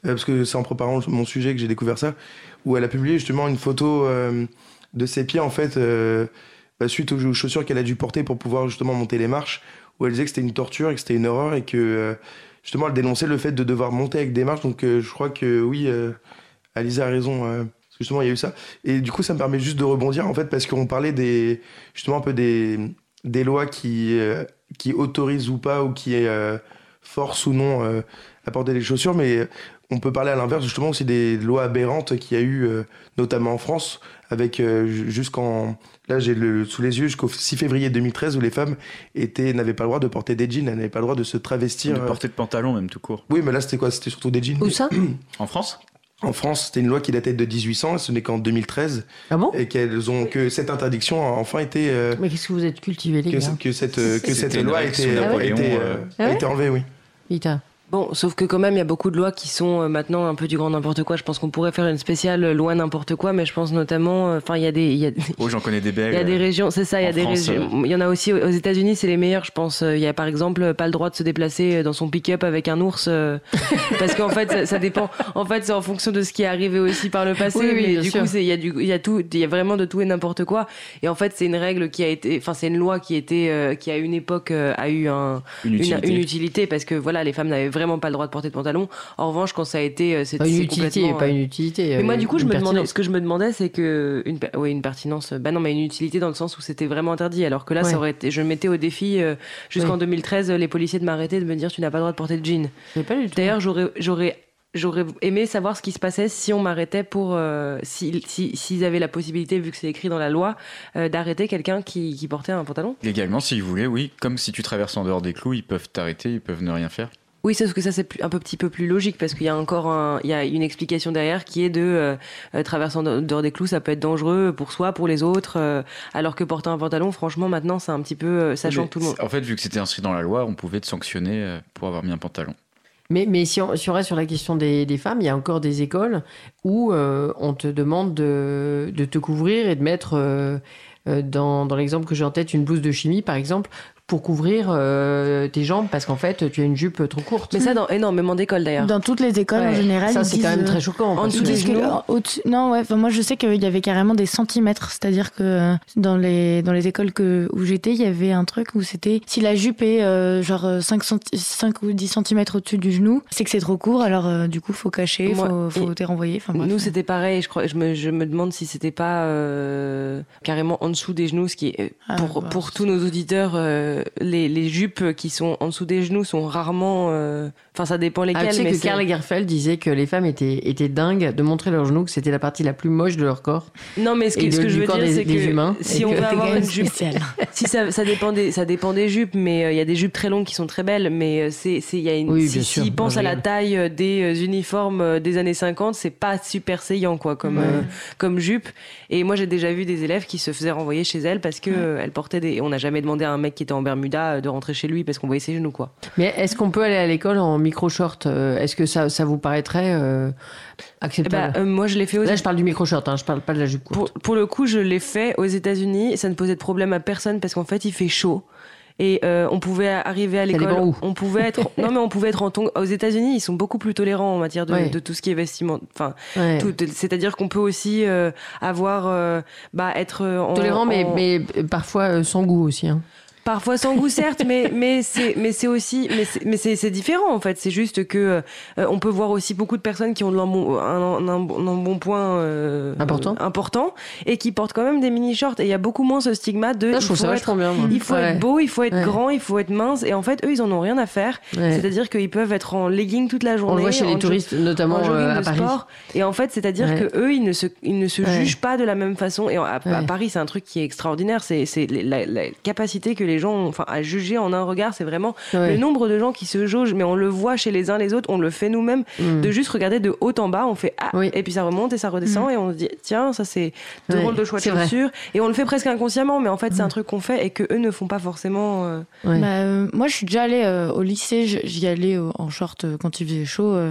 parce que c'est en préparant mon sujet que j'ai découvert ça, où elle a publié justement une photo euh, de ses pieds en fait, euh, bah, suite aux chaussures qu'elle a dû porter pour pouvoir justement monter les marches, où elle disait que c'était une torture et que c'était une horreur et que. Euh, Justement, elle dénonçait le fait de devoir monter avec des marches. Donc, euh, je crois que oui, euh, Alisa a raison. Euh, parce que justement, il y a eu ça. Et du coup, ça me permet juste de rebondir, en fait, parce qu'on parlait des, justement un peu des, des lois qui, euh, qui autorisent ou pas, ou qui euh, forcent ou non euh, à porter les chaussures. Mais on peut parler à l'inverse, justement, aussi des lois aberrantes qu'il y a eu, euh, notamment en France, avec euh, jusqu'en... Là, j'ai le, sous les yeux jusqu'au six février deux mille treize où les femmes étaient, n'avaient pas le droit de porter des jeans, elles n'avaient pas le droit de se travestir. De porter de pantalons même tout court. Oui, mais là, c'était quoi ? C'était surtout des jeans. Où mais... ça ? En France ? En France, c'était une loi qui datait de mille huit cents, ce n'est qu'en deux mille treize. Ah bon ? Et qu'elles ont, que cette interdiction a enfin été... Euh... Mais qu'est-ce que vous êtes cultivés, les gars ? Que, que cette, euh, que cette loi a été, ah ouais. été, euh, ah ouais. a été enlevée, oui. Putain. Bon, sauf que quand même, il y a beaucoup de lois qui sont maintenant un peu du grand n'importe quoi. Je pense qu'on pourrait faire une spéciale loi n'importe quoi, mais je pense notamment, enfin, il y a des, il y a. Oh, j'en connais des belles. Il y a des régions, c'est ça, il y a des France, régions. Il euh... y en a aussi aux États-Unis, c'est les meilleurs, je pense. Il y a par exemple pas le droit de se déplacer dans son pick-up avec un ours, euh, parce qu'en fait, ça, ça dépend. En fait, c'est en fonction de ce qui est arrivé aussi par le passé. Oui, oui, mais bien du sûr. Coup, c'est il y a du, il y a tout, il y a vraiment de tout et n'importe quoi. Et en fait, c'est une règle qui a été, enfin, c'est une loi qui était, euh, qui à une époque euh, a eu un, une utilité. Une, une utilité, parce que voilà, les femmes n'avaient vraiment pas le droit de porter de pantalon. En revanche, quand ça a été, c'est, une c'est utilité, complètement pas une utilité. Mais moi, du coup, je me demandais, ce que je me demandais, c'est que une, ouais, une pertinence. Bah non, mais une utilité dans le sens où c'était vraiment interdit. Alors que là, ouais. ça aurait été, je mettais au défi euh, jusqu'en ouais. deux mille treize les policiers de m'arrêter, de me dire tu n'as pas le droit de porter de jean. Pas du tout. D'ailleurs, j'aurais, j'aurais J'aurais aimé savoir ce qui se passait si on m'arrêtait pour... Euh, si, si, s'ils avaient la possibilité, vu que c'est écrit dans la loi, euh, d'arrêter quelqu'un qui, qui portait un pantalon. Légalement, s'ils voulaient, oui. Comme si tu traverses en dehors des clous, ils peuvent t'arrêter, ils peuvent ne rien faire. Oui, sauf que ça, c'est un peu, petit peu plus logique, parce qu'il y a encore un, il y a une explication derrière qui est de euh, traverser en dehors des clous, ça peut être dangereux pour soi, pour les autres, euh, alors que porter un pantalon, franchement, maintenant, c'est un petit peu... Ça change tout le monde. En fait, vu que c'était inscrit dans la loi, on pouvait te sanctionner pour avoir mis un pantalon. Mais, mais si, on, si on reste sur la question des, des femmes, il y a encore des écoles où euh, on te demande de, de te couvrir et de mettre, euh, dans, dans l'exemple que j'ai en tête, une blouse de chimie, par exemple, pour couvrir euh, tes jambes, parce qu'en fait, tu as une jupe trop courte. Mais ça, dans énormément d'écoles, d'ailleurs. Dans toutes les écoles, ouais. En général, ça, c'est quand même très choquant. En dessous des genoux. Non, ouais, moi, je sais qu'il y avait carrément des centimètres. C'est-à-dire que dans les, dans les écoles que, où j'étais, il y avait un truc où c'était... Si la jupe est euh, genre cinq, cinq ou dix centimètres au-dessus du genou, c'est que c'est trop court, alors euh, du coup, il faut cacher, il faut, faut te renvoyer. Enfin, bref, nous, ouais. C'était pareil. Je, crois, je, me, je me demande si c'était pas euh, carrément en dessous des genoux, ce qui est... Ah, pour bah, pour tous nos auditeurs... Euh, Les, les jupes qui sont en dessous des genoux sont rarement... Euh... Enfin, ça dépend lesquelles. Ah, tu sais mais que Karl Lagerfeld disait que les femmes étaient, étaient dingues de montrer leurs genoux, que c'était la partie la plus moche de leur corps. Non, mais ce que, de, ce que je veux dire, des, c'est que humains, si on que... veut avoir une jupe... si ça, ça, dépend des, ça dépend des jupes, mais il euh, y a des jupes très longues qui sont très belles, mais c'est, c'est, y a une, oui, si, si ils pensent à la taille des uniformes des années cinquante, c'est pas super saillant, quoi, comme, ouais. euh, comme jupe. Et moi, j'ai déjà vu des élèves qui se faisaient renvoyer chez elles parce qu'elles ouais. euh, portaient des... On n'a jamais demandé à un mec qui était en Bermuda de rentrer chez lui parce qu'on voyait ses genoux, quoi. Mais est-ce qu'on peut aller à l'école en micro-short? Est-ce que ça, ça vous paraîtrait euh, acceptable? Bah, euh, moi, je l'ai fait aux... Là, je parle du micro-short, hein, je parle pas de la jupe courte. Pour, pour le coup, je l'ai fait aux États-Unis. Ça ne posait de problème à personne parce qu'en fait, il fait chaud. Et euh, on pouvait arriver à l'école, on pouvait être non mais on pouvait être en tongs. Aux États-Unis, ils sont beaucoup plus tolérants en matière de, ouais. de tout ce qui est vestiment, enfin, ouais. tout, c'est-à-dire qu'on peut aussi euh, avoir, euh, bah, être en, tolérant, en... mais mais parfois euh, sans goût aussi. Hein. Parfois sans goût, certes, mais mais c'est mais c'est aussi mais c'est mais c'est, c'est différent en fait. C'est juste que euh, on peut voir aussi beaucoup de personnes qui ont de l'embon, un, un, un bon point euh, important. Euh, important et qui portent quand même des mini shorts. Et il y a beaucoup moins ce stigma de non, il, faut ça, être, bien, il faut ouais. être beau, il faut être ouais. grand, il faut être mince. Et en fait, eux, ils en ont rien à faire. Ouais. C'est-à-dire qu'ils peuvent être en legging toute la journée. On le voit chez les touristes, jo- notamment euh, à Paris. Sport. Et en fait, c'est-à-dire ouais. que eux, ils ne se ils ne se ouais. jugent pas de la même façon. Et en, à, ouais. à Paris, c'est un truc qui est extraordinaire. C'est c'est la, la capacité que les les gens ont, enfin, à juger en un regard, c'est vraiment ouais. le nombre de gens qui se jaugent, mais on le voit chez les uns les autres, on le fait nous-mêmes, mmh. de juste regarder de haut en bas, on fait ah, oui. et puis ça remonte et ça redescend, mmh. et on se dit tiens, ça c'est de drôle ouais. de choix de chaussures, et on le fait presque inconsciemment, mais en fait c'est mmh. un truc qu'on fait et que eux ne font pas forcément. Euh... Ouais. Bah, euh, moi je suis déjà allée euh, au lycée, j'y allais euh, en short euh, quand il faisait chaud. Euh...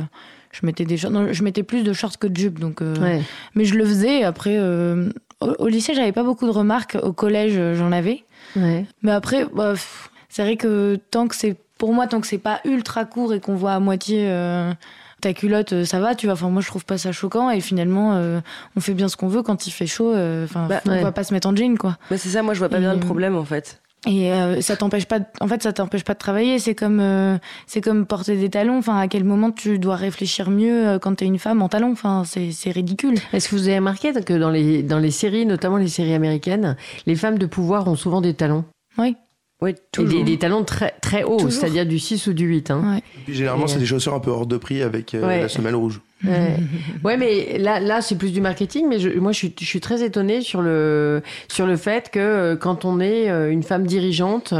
Je mettais des shorts. Non, je mettais plus de shorts que de jupes, donc. Euh... Ouais. Mais je le faisais. Après, euh... au, au lycée, j'avais pas beaucoup de remarques. Au collège, j'en avais. Ouais. Mais après, bah, pff, c'est vrai que tant que c'est, pour moi, tant que c'est pas ultra court et qu'on voit à moitié euh, ta culotte, ça va. Tu vois. Enfin, moi, je trouve pas ça choquant. Et finalement, euh, on fait bien ce qu'on veut quand il fait chaud. Euh, bah, on ouais. va pas se mettre en jean, quoi. Bah, c'est ça. Moi, je vois pas et... bien le problème, en fait. Et euh, ça t'empêche pas de, en fait ça t'empêche pas de travailler, c'est comme euh, c'est comme porter des talons, enfin à quel moment tu dois réfléchir mieux quand t'es une femme en talons, enfin c'est c'est ridicule. Est-ce que vous avez remarqué que dans les dans les séries, notamment les séries américaines, les femmes de pouvoir ont souvent des talons? Oui. Oui, toujours. Et des, des talons très, très hauts, toujours. C'est-à-dire du six ou du huit. Hein. Ouais. Et puis, généralement, et... c'est des chaussures un peu hors de prix avec euh, ouais. la semelle rouge. Ouais, ouais mais là, là, c'est plus du marketing. Mais je, moi, je suis, je suis très étonnée sur le, sur le fait que euh, quand on est euh, une femme dirigeante,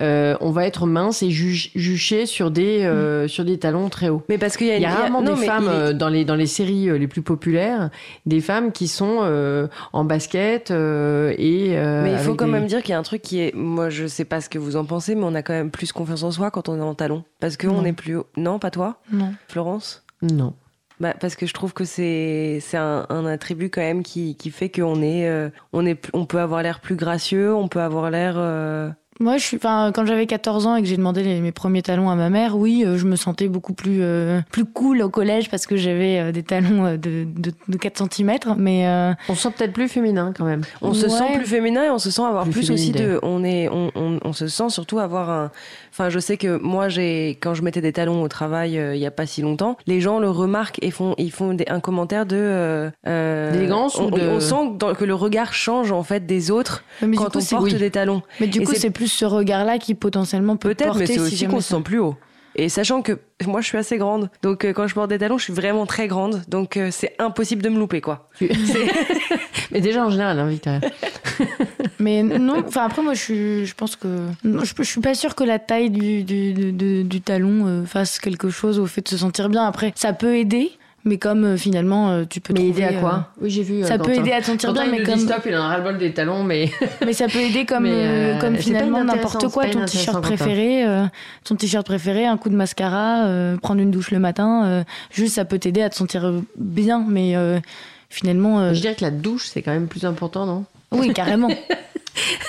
euh, on va être mince et juge, juchée sur des, euh, mm. sur des talons très hauts. Mais parce qu'il y a, il y a rarement y a... Non, des femmes est... dans, les, dans les séries les plus populaires, des femmes qui sont euh, en basket euh, et. Euh, mais il faut quand des... même dire qu'il y a un truc qui est. Moi, je sais pas ce que vous en pensez, mais on a quand même plus confiance en soi quand on est en talons. Parce qu'on est plus haut. Non, pas toi ? Non. Florence ? Non. Bah, parce que je trouve que c'est, c'est un, un attribut quand même qui, qui fait qu'on est, euh, on est, on peut avoir l'air plus gracieux, on peut avoir l'air... Euh... Moi, je suis, enfin, quand j'avais quatorze ans et que j'ai demandé les, mes premiers talons à ma mère, oui, euh, je me sentais beaucoup plus euh, plus cool au collège parce que j'avais euh, des talons euh, de, de de quatre centimètres. Mais euh... on se sent peut-être plus féminin quand même. On ouais. se sent plus féminin et on se sent avoir plus, plus aussi de. On est, on, on, on se sent surtout avoir un. Enfin, je sais que moi, j'ai quand je mettais des talons au travail euh, il y a pas si longtemps, les gens le remarquent et font, ils font des, un commentaire de. Euh, euh, D'élégance ou de. On sent dans, que le regard change en fait des autres mais quand coup, on porte oui. des talons. Mais du et coup, c'est, c'est plus ce regard-là qui potentiellement peut peut-être, porter, mais c'est aussi si qu'on se sent plus haut. Et sachant que moi, je suis assez grande. Donc, euh, quand je porte des talons, je suis vraiment très grande. Donc, euh, c'est impossible de me louper, quoi. Mais déjà, en général, hein, Victoria. Mais non, enfin, après, moi, je, suis, je pense que... Non, je, je suis pas sûre que la taille du, du, du, du talon euh, fasse quelque chose au fait de se sentir bien. Après, ça peut aider. Mais comme euh, finalement euh, tu peux mais trouver... Mais aider à quoi euh... Oui, j'ai vu. Ça euh, peut aider à te sentir bien, mais comme... Dit stop, il en a ras-le-bol des talons, mais... mais ça peut aider comme, euh, euh, comme finalement n'importe quoi, ton t-shirt préféré, euh, ton t-shirt préféré, un coup de mascara, euh, prendre une douche le matin, euh, juste ça peut t'aider à te sentir bien, mais euh, finalement... Euh... Je dirais que la douche, c'est quand même plus important, non? Oui, carrément.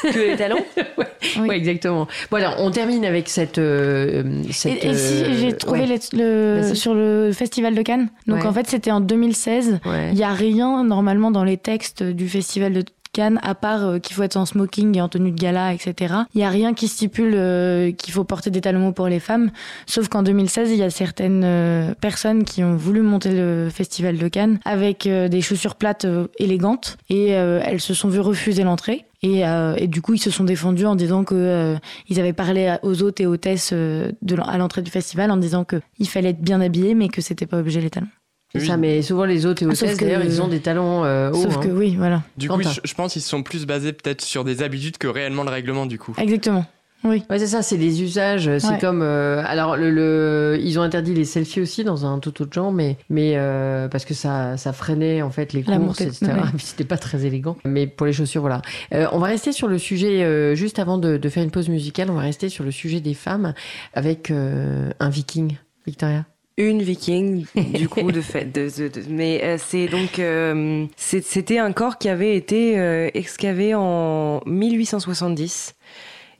Que les talons. Ouais, oui, ouais, exactement. Voilà, bon, on termine avec cette. Euh, cette et, et si euh, j'ai trouvé ouais. le, le, sur le Festival de Cannes. Donc ouais. en fait, c'était en deux mille seize. Il ouais. n'y a rien normalement dans les textes du Festival de Cannes, à part euh, qu'il faut être en smoking et en tenue de gala, et cetera. Il n'y a rien qui stipule euh, qu'il faut porter des talons hauts pour les femmes. Sauf qu'en deux mille seize, il y a certaines euh, personnes qui ont voulu monter le Festival de Cannes avec euh, des chaussures plates euh, élégantes et euh, elles se sont vues refuser l'entrée. Et, euh, et du coup, ils se sont défendus en disant que euh, ils avaient parlé aux hôtes et hôtesses euh, de à l'entrée du festival en disant que il fallait être bien habillé, mais que c'était pas obligé les talons. Oui. Ça, mais souvent les hôtes et hôtesses, que, d'ailleurs, ils ont des talons euh, hauts. Sauf hein. que oui, voilà. Du Quentin. coup, je pense qu'ils se sont plus basés peut-être sur des habitudes que réellement le règlement, du coup. Exactement. Oui. Ouais, c'est ça, c'est des usages. C'est ouais. comme. Euh, alors, le, le, ils ont interdit les selfies aussi dans un tout autre genre, mais, mais euh, parce que ça, ça freinait en fait les la courses, et cetera. Ouais. C'était pas très élégant. Mais pour les chaussures, voilà. Euh, on va rester sur le sujet, euh, juste avant de, de faire une pause musicale, on va rester sur le sujet des femmes avec euh, un viking, Victoria. Une viking, du coup, de fait. De, de, de, mais euh, c'est donc. Euh, c'est, c'était un corps qui avait été euh, excavé en mille huit cent soixante-dix.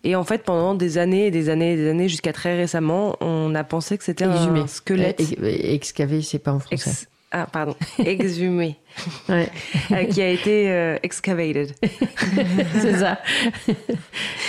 Et en fait, pendant des années et des années et des années, jusqu'à très récemment, on a pensé que c'était exhumé. Un squelette. Excavé, c'est pas en français. Ex... Ah, pardon. Exhumé. Ouais. Euh, qui a été euh, excavated. C'est ça.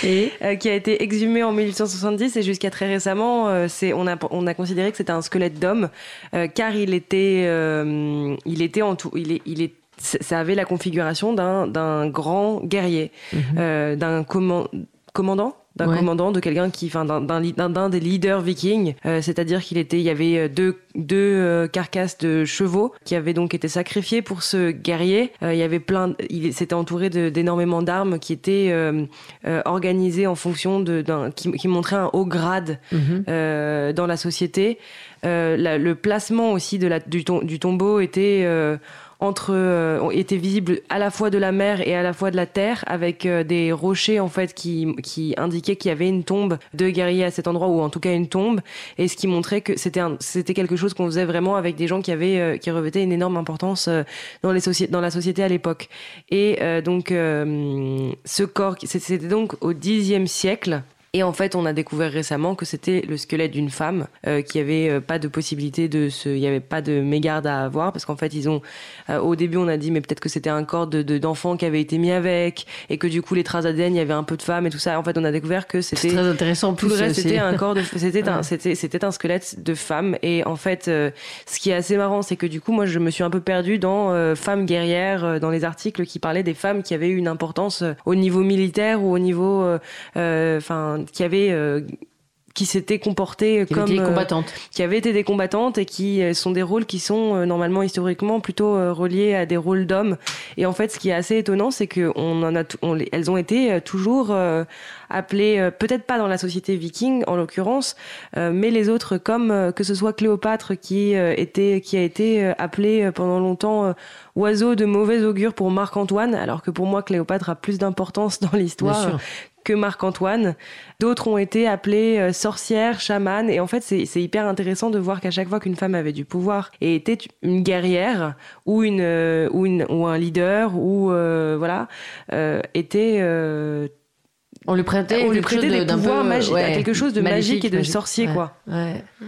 Et euh, qui a été exhumé en mille huit cent soixante-dix et jusqu'à très récemment, euh, c'est, on, a, on a considéré que c'était un squelette d'homme, euh, car il était, euh, il était en tout. Il est, il est, ça avait la configuration d'un, d'un grand guerrier, mm-hmm. euh, d'un commandant. commandant d'un ouais. commandant de quelqu'un qui enfin d'un d'un, d'un, d'un des leaders vikings, euh, c'est-à-dire qu'il était il y avait deux deux euh, carcasses de chevaux qui avaient donc été sacrifiées pour ce guerrier. Euh, il y avait plein il s'était entouré de, d'énormément d'armes qui étaient euh, euh, organisées en fonction de d'un qui, qui montrait un haut grade mm-hmm. euh, dans la société. Euh, la, le placement aussi de la du, tom, du tombeau était euh, entre euh, étaient visibles à la fois de la mer et à la fois de la terre, avec euh, des rochers en fait qui qui indiquaient qu'il y avait une tombe de guerriers à cet endroit, ou en tout cas une tombe, et ce qui montrait que c'était un, c'était quelque chose qu'on faisait vraiment avec des gens qui avaient euh, qui revêtaient une énorme importance euh, dans les soci- dans la société à l'époque. Et euh, donc euh, ce corps c'était donc au dixième siècle. Et en fait, on a découvert récemment que c'était le squelette d'une femme, euh, qui avait euh, pas de possibilité de se, il y avait pas de mégarde à avoir, parce qu'en fait, ils ont, euh, au début, on a dit, mais peut-être que c'était un corps de, de d'enfant qui avait été mis avec, et que du coup, les traces A D N, il y avait un peu de femme et tout ça. En fait, on a découvert que c'était c'est très intéressant. Tout le reste, c'était un corps de, c'était un, c'était, c'était un squelette de femme. Et en fait, euh, ce qui est assez marrant, c'est que du coup, moi, je me suis un peu perdue dans euh, femmes guerrières, euh, dans les articles qui parlaient des femmes qui avaient eu une importance euh, au niveau militaire ou au niveau, enfin. Euh, euh, qui avait euh, qui s'était comporté qui comme des combattantes, euh, qui avaient été des combattantes et qui euh, sont des rôles qui sont euh, normalement historiquement plutôt euh, reliés à des rôles d'hommes. Et en fait, ce qui est assez étonnant, c'est que on en a t- on, elles ont été euh, toujours euh, appelées euh, peut-être pas dans la société viking en l'occurrence, euh, mais les autres, comme euh, que ce soit Cléopâtre qui euh, était qui a été euh, appelée euh, pendant longtemps euh, oiseau de mauvais augure pour Marc-Antoine, alors que pour moi Cléopâtre a plus d'importance dans l'histoire que Marc-Antoine. D'autres ont été appelées euh, sorcières, chamanes, et en fait c'est, c'est hyper intéressant de voir qu'à chaque fois qu'une femme avait du pouvoir et était une guerrière ou une euh, ou une ou un leader ou euh, voilà euh, était euh, on lui prêtait on lui prêtait des de, pouvoirs magiques, ouais, quelque chose de magique et de magique, sorcier ouais, quoi. Ouais. Mmh.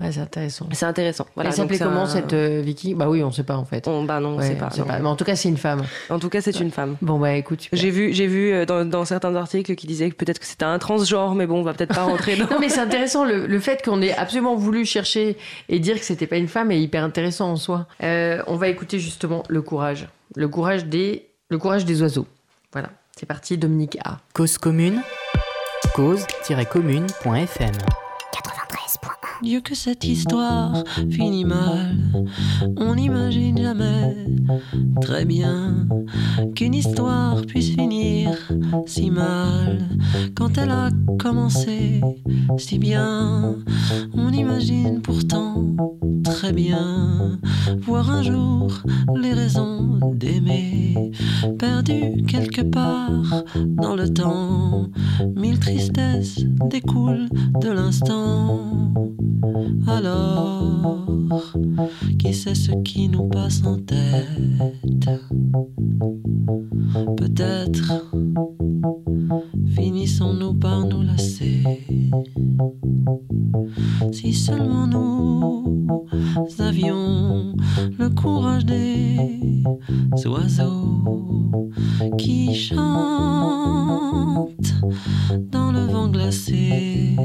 Ouais, c'est intéressant. C'est intéressant. Voilà. Elle s'appelait comment un... cette euh, Vicky ? Bah oui, on sait pas en fait. On, bah non, on ouais, sait pas. On sait pas. Mais en tout cas, c'est une femme. En tout cas, c'est ouais. une femme. Bon bah écoute, super. j'ai vu, j'ai vu euh, dans, dans certains articles qui disaient que peut-être que c'était un transgenre, mais bon, on va peut-être pas rentrer dans. Non, mais c'est intéressant le, le fait qu'on ait absolument voulu chercher et dire que c'était pas une femme est hyper intéressant en soi. Euh, on va écouter justement le courage, le courage des, le courage des oiseaux. Voilà, c'est parti. Dominique A. Cause commune. cause tiret commune point f m quatre-vingt-treize point un Dieu que cette histoire finit mal. On n'imagine jamais très bien qu'une histoire puisse finir si mal. Quand elle a commencé si bien, on imagine pourtant très bien voir un jour les raisons d'aimer perdues quelque part dans le temps. Mille tristesses découlent de l'instant. Alors, qui sait ce qui nous passe en tête? Peut-être finissons-nous par nous lasser. Si seulement nous avions le courage des oiseaux qui chantent dans le vent glacé.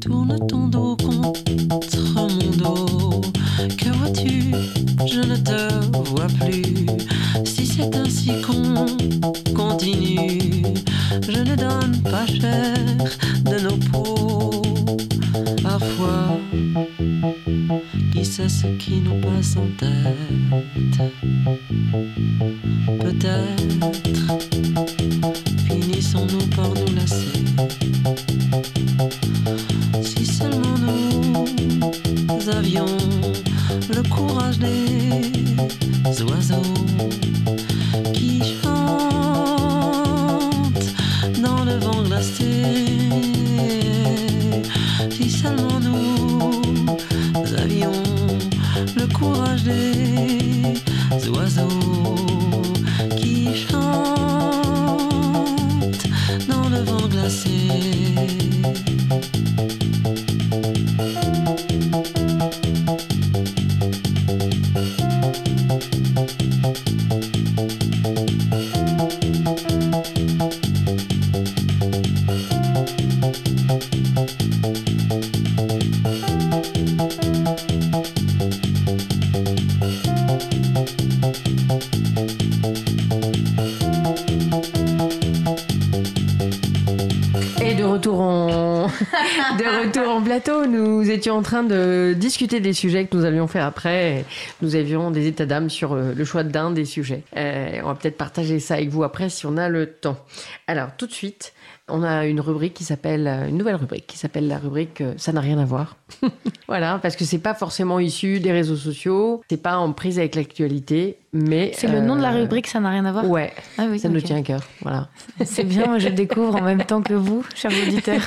Tourne ton dos contre mon dos. Que vois-tu? Je ne te vois plus. Si c'est ainsi qu'on continue, je ne donne pas cher de nos peaux. Parfois, qui sait ce qui nous passe en tête? Peut-être finissons-nous par nous lasser. Si seulement nous avions le courage des oiseaux qui chantent dans le vent glacé. Si seulement nous avions le courage des oiseaux qui chantent dans le vent glacé. De retour en plateau, nous étions en train de discuter des sujets que nous allions faire après. Nous avions des états d'âme sur le choix d'un des sujets. Euh, on va peut-être partager ça avec vous après si on a le temps. Alors tout de suite, on a une rubrique qui s'appelle une nouvelle rubrique qui s'appelle la rubrique euh, ça n'a rien à voir. Voilà, parce que c'est pas forcément issu des réseaux sociaux, c'est pas en prise avec l'actualité, mais c'est euh... le nom de la rubrique, ça n'a rien à voir. Ouais, ah oui, ça okay. Nous tient à cœur, voilà. C'est bien, moi je découvre en même temps que vous, chers auditeurs.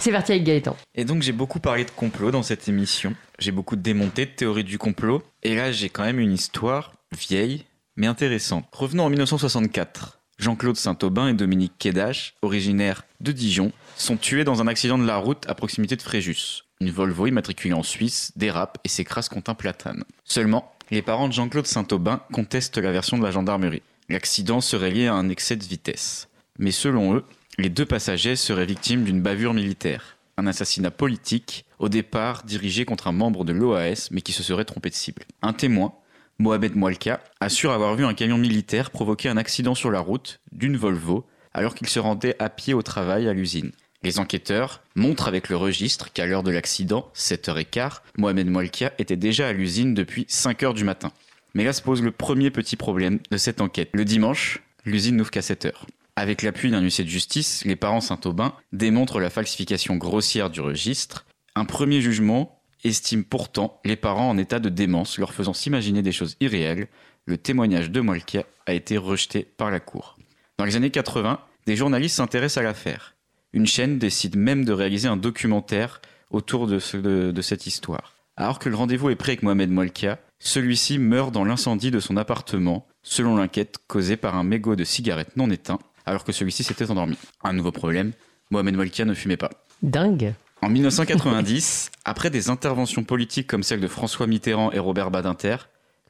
C'est parti avec Gaëtan. Et donc j'ai beaucoup parlé de complot dans cette émission, j'ai beaucoup démonté de théories du complot, et là j'ai quand même une histoire vieille mais intéressante. Revenons en mille neuf cent soixante-quatre. Jean-Claude Saint-Aubin et Dominique Kédache, originaires de Dijon, sont tués dans un accident de la route à proximité de Fréjus. Une Volvo immatriculée en Suisse dérape et s'écrase contre un platane. Seulement, les parents de Jean-Claude Saint-Aubin contestent la version de la gendarmerie. L'accident serait lié à un excès de vitesse. Mais selon eux, les deux passagers seraient victimes d'une bavure militaire. Un assassinat politique, au départ dirigé contre un membre de l'O A S, mais qui se serait trompé de cible. Un témoin, Mohamed Moualkia, assure avoir vu un camion militaire provoquer un accident sur la route d'une Volvo alors qu'il se rendait à pied au travail à l'usine. Les enquêteurs montrent avec le registre qu'à l'heure de l'accident, sept heures quinze, Mohamed Moualkia était déjà à l'usine depuis cinq heures du matin. Mais là se pose le premier petit problème de cette enquête. Le dimanche, l'usine n'ouvre qu'à sept heures. Avec l'appui d'un huissier de justice, les parents Saint-Aubin démontrent la falsification grossière du registre. Un premier jugement estiment pourtant les parents en état de démence, leur faisant s'imaginer des choses irréelles. Le témoignage de Moualkia a été rejeté par la cour. Dans les années quatre-vingts, des journalistes s'intéressent à l'affaire. Une chaîne décide même de réaliser un documentaire autour de, ce, de, de cette histoire. Alors que le rendez-vous est pris avec Mohamed Moualkia, celui-ci meurt dans l'incendie de son appartement, selon l'enquête causée par un mégot de cigarette non éteint, alors que celui-ci s'était endormi. Un nouveau problème, Mohamed Moualkia ne fumait pas. Dingue. En mille neuf cent quatre-vingt-dix, après des interventions politiques comme celle de François Mitterrand et Robert Badinter,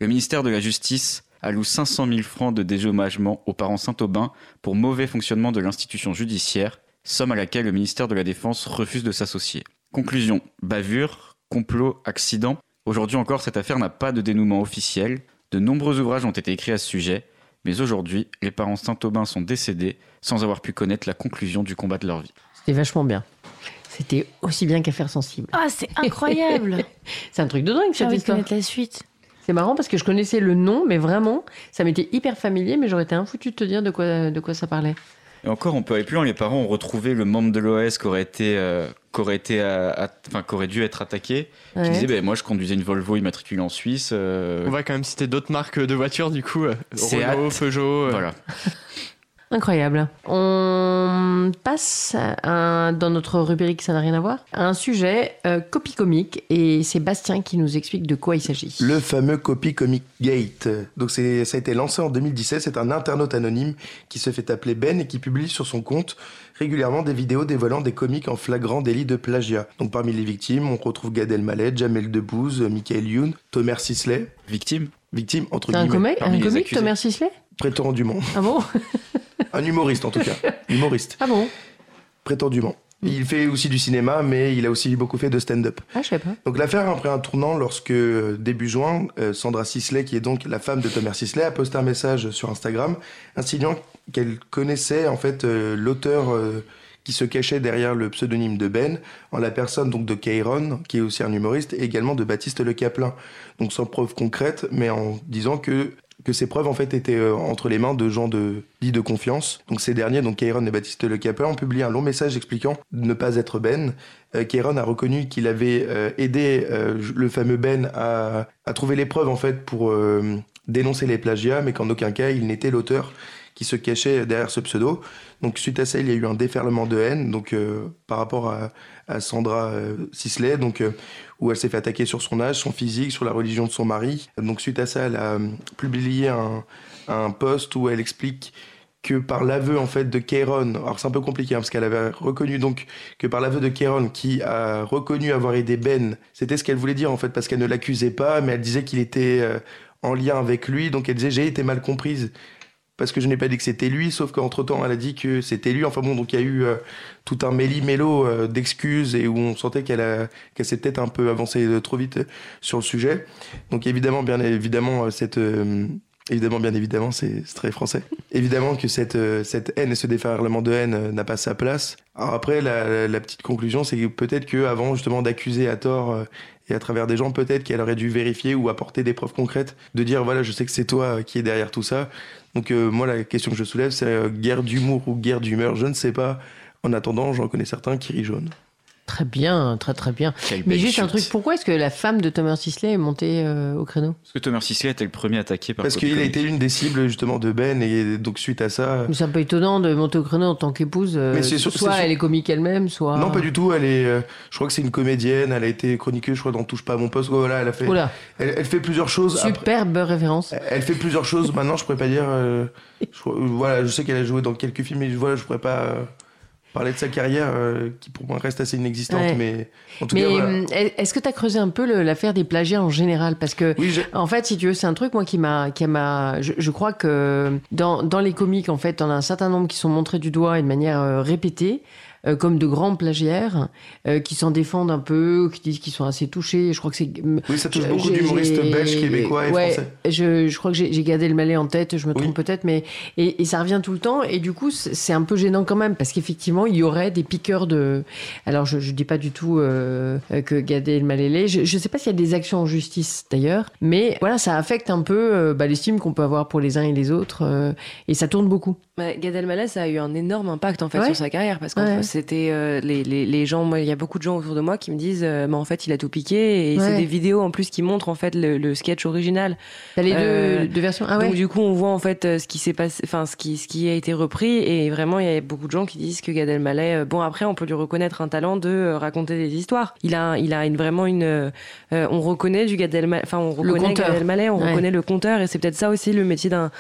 le ministère de la Justice alloue cinq cent mille francs de dédommagement aux parents Saint-Aubin pour mauvais fonctionnement de l'institution judiciaire, somme à laquelle le ministère de la Défense refuse de s'associer. Conclusion, bavure, complot, accident. Aujourd'hui encore, cette affaire n'a pas de dénouement officiel. De nombreux ouvrages ont été écrits à ce sujet, mais aujourd'hui, les parents Saint-Aubin sont décédés sans avoir pu connaître la conclusion du combat de leur vie. C'était vachement bien. C'était aussi bien qu'Affaires sensibles. Ah, c'est incroyable. C'est un truc de dingue, cette histoire. J'ai envie de connaître la suite. C'est marrant parce que je connaissais le nom, mais vraiment, ça m'était hyper familier, mais j'aurais été infoutu de te dire de quoi, de quoi ça parlait. Et encore, on peut aller plus loin. Les parents ont retrouvé le membre de l'O S qui aurait été, euh, qu'aurait été à, à, enfin, qu'aurait dû être attaqué. Ouais. Qui disait, bah, moi, je conduisais une Volvo immatriculée en Suisse. Euh... On va quand même citer d'autres marques de voitures, du coup. Renault, Peugeot. Euh... Voilà. Incroyable. On passe à, dans notre rubrique Ça n'a rien à voir à un sujet euh, Copy Comic, et c'est Bastien qui nous explique de quoi il s'agit. Le fameux Copy Comic Gate. Donc c'est, ça a été lancé en deux mille dix-sept. C'est un internaute anonyme qui se fait appeler Ben et qui publie sur son compte régulièrement des vidéos dévoilant des comics en flagrant délit de plagiat. Donc parmi les victimes, on retrouve Gad Elmaleh, Jamel Debbouze, Michael Youn, Tomer Sisley. Victime Victime entre guillemets. Comic, un comique, Tomer Sisley. Prétendument. Ah bon? Un humoriste, en tout cas. Humoriste. Ah bon? Prétendument. Il fait aussi du cinéma, mais il a aussi beaucoup fait de stand-up. Ah, je sais pas. Donc l'affaire a pris un tournant lorsque, début juin, Sandra Sisley, qui est donc la femme de Tomer Sisley, a posté un message sur Instagram insinuant qu'elle connaissait en fait l'auteur qui se cachait derrière le pseudonyme de Ben, en la personne donc de Kayron, qui est aussi un humoriste, et également de Baptiste Le Caplain. Donc sans preuve concrète, mais en disant que... que ces preuves en fait étaient euh, entre les mains de gens de, dits de confiance. Donc ces derniers, donc Kayron et Baptiste Le Caplain, ont publié un long message expliquant ne pas être Ben. Euh, Kayron a reconnu qu'il avait euh, aidé euh, le fameux Ben à, à trouver les preuves en fait pour euh, dénoncer les plagiats, mais qu'en aucun cas il n'était l'auteur qui se cachait derrière ce pseudo. Donc suite à ça, il y a eu un déferlement de haine donc euh, par rapport à, à Sandra euh, Sisley, donc euh, où elle s'est fait attaquer sur son âge, son physique, sur la religion de son mari. Donc suite à ça, elle a euh, publié un, un post où elle explique que par l'aveu en fait de Kayron, alors c'est un peu compliqué hein, parce qu'elle avait reconnu donc que par l'aveu de Kayron qui a reconnu avoir aidé Ben, c'était ce qu'elle voulait dire en fait parce qu'elle ne l'accusait pas, mais elle disait qu'il était euh, en lien avec lui, donc elle disait j'ai été mal comprise. Parce que je n'ai pas dit que c'était lui, sauf qu'entre-temps, elle a dit que c'était lui. Enfin bon, donc il y a eu euh, tout un méli-mélo euh, d'excuses et où on sentait qu'elle, a, qu'elle s'est peut-être un peu avancée euh, trop vite euh, sur le sujet. Donc évidemment, bien évidemment, euh, cette... Euh, évidemment, bien évidemment, c'est, c'est très français. Évidemment que cette, euh, cette haine et ce déferlement de haine euh, n'a pas sa place. Alors après, la, la petite conclusion, c'est que peut-être qu'avant justement d'accuser à tort... Euh, Et à travers des gens, peut-être qu'elle aurait dû vérifier ou apporter des preuves concrètes, de dire voilà, je sais que c'est toi qui est derrière tout ça. Donc, euh, moi, la question que je soulève, c'est euh, guerre d'humour ou guerre d'humeur, je ne sais pas. En attendant, j'en connais certains qui rient jaune. Très bien, très très bien. Quelle Mais juste chute. Un truc, pourquoi est-ce que la femme de Tomer Sisley est montée euh, au créneau? Parce que Tomer Sisley était le premier attaqué par... Parce qu'il a été l'une des cibles justement de Ben, et donc suite à ça... Mais c'est un peu étonnant de monter au créneau en tant qu'épouse, euh, Mais c'est sûr, soit c'est elle est comique elle-même, soit... Non, pas du tout, elle est... Euh, je crois que c'est une comédienne, elle a été chroniqueuse, je crois, dans Touche pas à mon poste, voilà, elle a fait... Elle, elle fait plusieurs choses... Superbe après... référence. Elle fait plusieurs choses, maintenant je pourrais pas dire... Euh, je, voilà, je sais qu'elle a joué dans quelques films, mais voilà, je pourrais pas... Euh... Parler de sa carrière euh, qui pour moi reste assez inexistante, ouais. mais en tout mais, cas. Voilà. Est-ce que tu as creusé un peu le, l'affaire des plagiats en général? Parce que, oui, je... en fait, si tu veux, c'est un truc, moi, qui m'a. Qui m'a je, je crois que dans, dans les comics, en fait, on a un certain nombre qui sont montrés du doigt et de manière euh, répétée, euh, comme de grands plagiaires, euh, qui s'en défendent un peu, qui disent qu'ils sont assez touchés. Je crois que c'est. Oui, ça touche je, beaucoup d'humoristes belges, québécois et ouais, français. Je, je crois que j'ai, j'ai Gad Elmaleh en tête, je me oui. trompe peut-être, mais. Et, et ça revient tout le temps, et du coup, c'est un peu gênant quand même, parce qu'effectivement, il y aurait des piqueurs de... Alors, je ne dis pas du tout euh, que Gad Elmaleh l'est. Je ne sais pas s'il y a des actions en justice, d'ailleurs. Mais voilà, ça affecte un peu euh, bah, l'estime qu'on peut avoir pour les uns et les autres. Euh, et ça tourne beaucoup. Bah, Gad Elmaleh, ça a eu un énorme impact, en fait, ouais. sur sa carrière. Parce que ouais. c'était... Euh, les, les, les gens... Il y a beaucoup de gens autour de moi qui me disent euh, bah, en fait, il a tout piqué. Et ouais. c'est des vidéos, en plus, qui montrent, en fait, le, le sketch original. T'as les euh, deux, deux versions. Ah, ouais. Donc, du coup, on voit, en fait, ce qui s'est passé... Enfin, ce qui, ce qui a été repris. Et vraiment, il y a beaucoup de gens qui disent que Gad Elmaleh, bon après on peut lui reconnaître un talent de raconter des histoires. Il a, il a une, vraiment une, euh, on reconnaît du Gad Elmaleh, enfin on reconnaît Gad Elmaleh, on ouais. reconnaît le conteur, et c'est peut-être ça aussi le métier d'un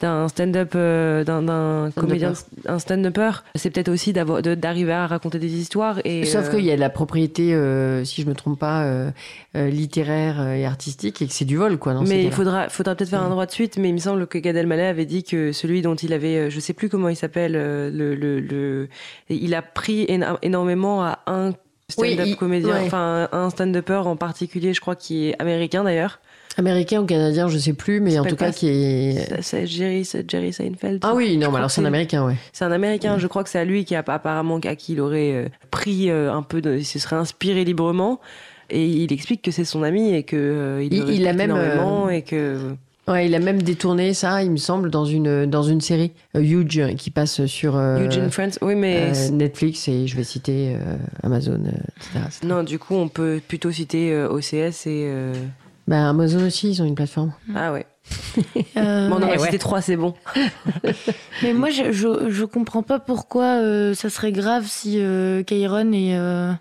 d'un stand-up, euh, d'un, d'un stand-upper. comédien, un stand-upper. C'est peut-être aussi d'avoir, de, d'arriver à raconter des histoires. Et, Sauf euh... qu'il y a de la propriété, euh, si je ne me trompe pas, euh, euh, littéraire et artistique, et que c'est du vol, quoi. Dans mais il faudra, faudra peut-être faire ouais. un droit de suite, mais il me semble que Gad Elmaleh avait dit que celui dont il avait, je ne sais plus comment il s'appelle, euh, le, le, le, il a pris éno- énormément à un stand-up oui, il... comédien, enfin ouais. un stand-upper en particulier, je crois, qui est américain d'ailleurs. Américain ou canadien, je ne sais plus, mais c'est en tout cas qui est... C'est, c'est Jerry, c'est Jerry Seinfeld. Ah oui, non, mais alors c'est, c'est un Américain, ouais. C'est un Américain, ouais. Je crois que c'est à lui qui a, apparemment à qui il aurait euh, pris euh, un peu, de, il se serait inspiré librement, et il explique que c'est son ami et que euh, il, il, il a même énormément euh... et que. Ouais, il a même détourné ça, il me semble, dans une, dans une série, euh, Huge, qui passe sur euh, Huge in France. Oui, mais euh, Netflix, et je vais citer euh, Amazon, euh, et cetera, et cetera. Non, du coup, on peut plutôt citer euh, O C S et... Euh... Bah, Amazon aussi, ils ont une plateforme. Ah ouais. euh... bon, on en a cité trois, c'est bon. Mais moi, je, je, je comprends pas pourquoi euh, ça serait grave si euh, Kayron et... Euh...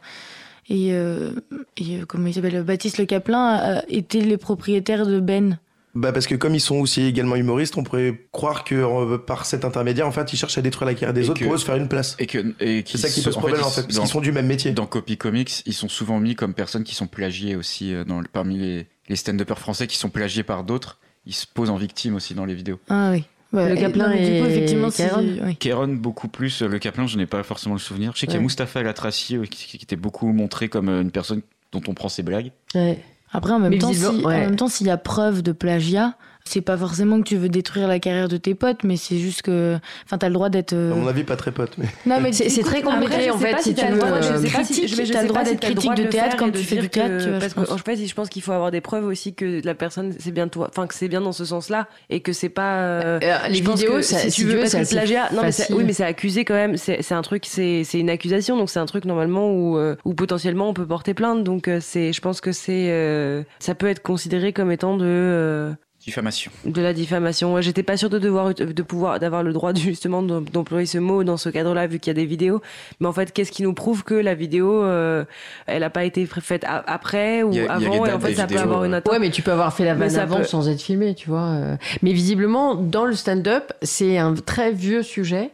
Et, euh, et comment il s'appelle, Baptiste Le Caplain étaient les propriétaires de Ben. Bah parce que comme ils sont aussi également humoristes, on pourrait croire que euh, par cet intermédiaire, en fait, ils cherchent à détruire la carrière des et autres que, pour eux se faire une place. Et que et c'est ça qui pose problème en fait, parce dans, qu'ils sont du même métier. Dans Copy Comics, ils sont souvent mis comme personnes qui sont plagiées aussi euh, dans, parmi les, les stand-uppers français qui sont plagiés par d'autres. Ils se posent en victime aussi dans les vidéos. Ah oui. Ouais, le Caplain et, et, effectivement, Kayron. Oui. Kayron beaucoup plus. Le Caplain, je n'ai pas forcément le souvenir. Je sais qu'il ouais. y a Mustapha El Atrassi qui, qui était beaucoup montré comme une personne dont on prend ses blagues. Ouais. Après, en même, temps, si, ouais. en même temps, s'il y a preuve de plagiat, c'est pas forcément que tu veux détruire la carrière de tes potes, mais c'est juste que, enfin, t'as le droit d'être. Euh... À mon avis, pas très potes. Mais... Non, mais c'est, c'est très compliqué en fait. Si tu veux, t'as le droit d'être critique de théâtre quand tu fais du théâtre. Parce que en fait, je pense qu'il faut avoir des preuves aussi que la personne, c'est bien toi, enfin que c'est bien dans ce sens-là et que c'est pas. Les vidéos, si tu veux, c'est plagiat. Non, mais oui, mais c'est accusé quand même. C'est un truc, c'est une accusation, donc c'est un truc normalement où potentiellement on peut porter plainte. Donc c'est, je pense que c'est, ça peut être considéré comme étant de. Diffamation. De la diffamation. Ouais, j'étais pas sûre de devoir, de pouvoir, d'avoir le droit de, justement d'employer ce mot dans ce cadre-là, vu qu'il y a des vidéos. Mais en fait, qu'est-ce qui nous prouve que la vidéo, euh, elle a pas été faite a- après ou a, avant et en fait, ça vidéos, peut avoir une attente. Ouais, mais tu peux avoir fait la vanne avant peut... sans être filmé, tu vois. Mais visiblement, dans le stand-up, c'est un très vieux sujet.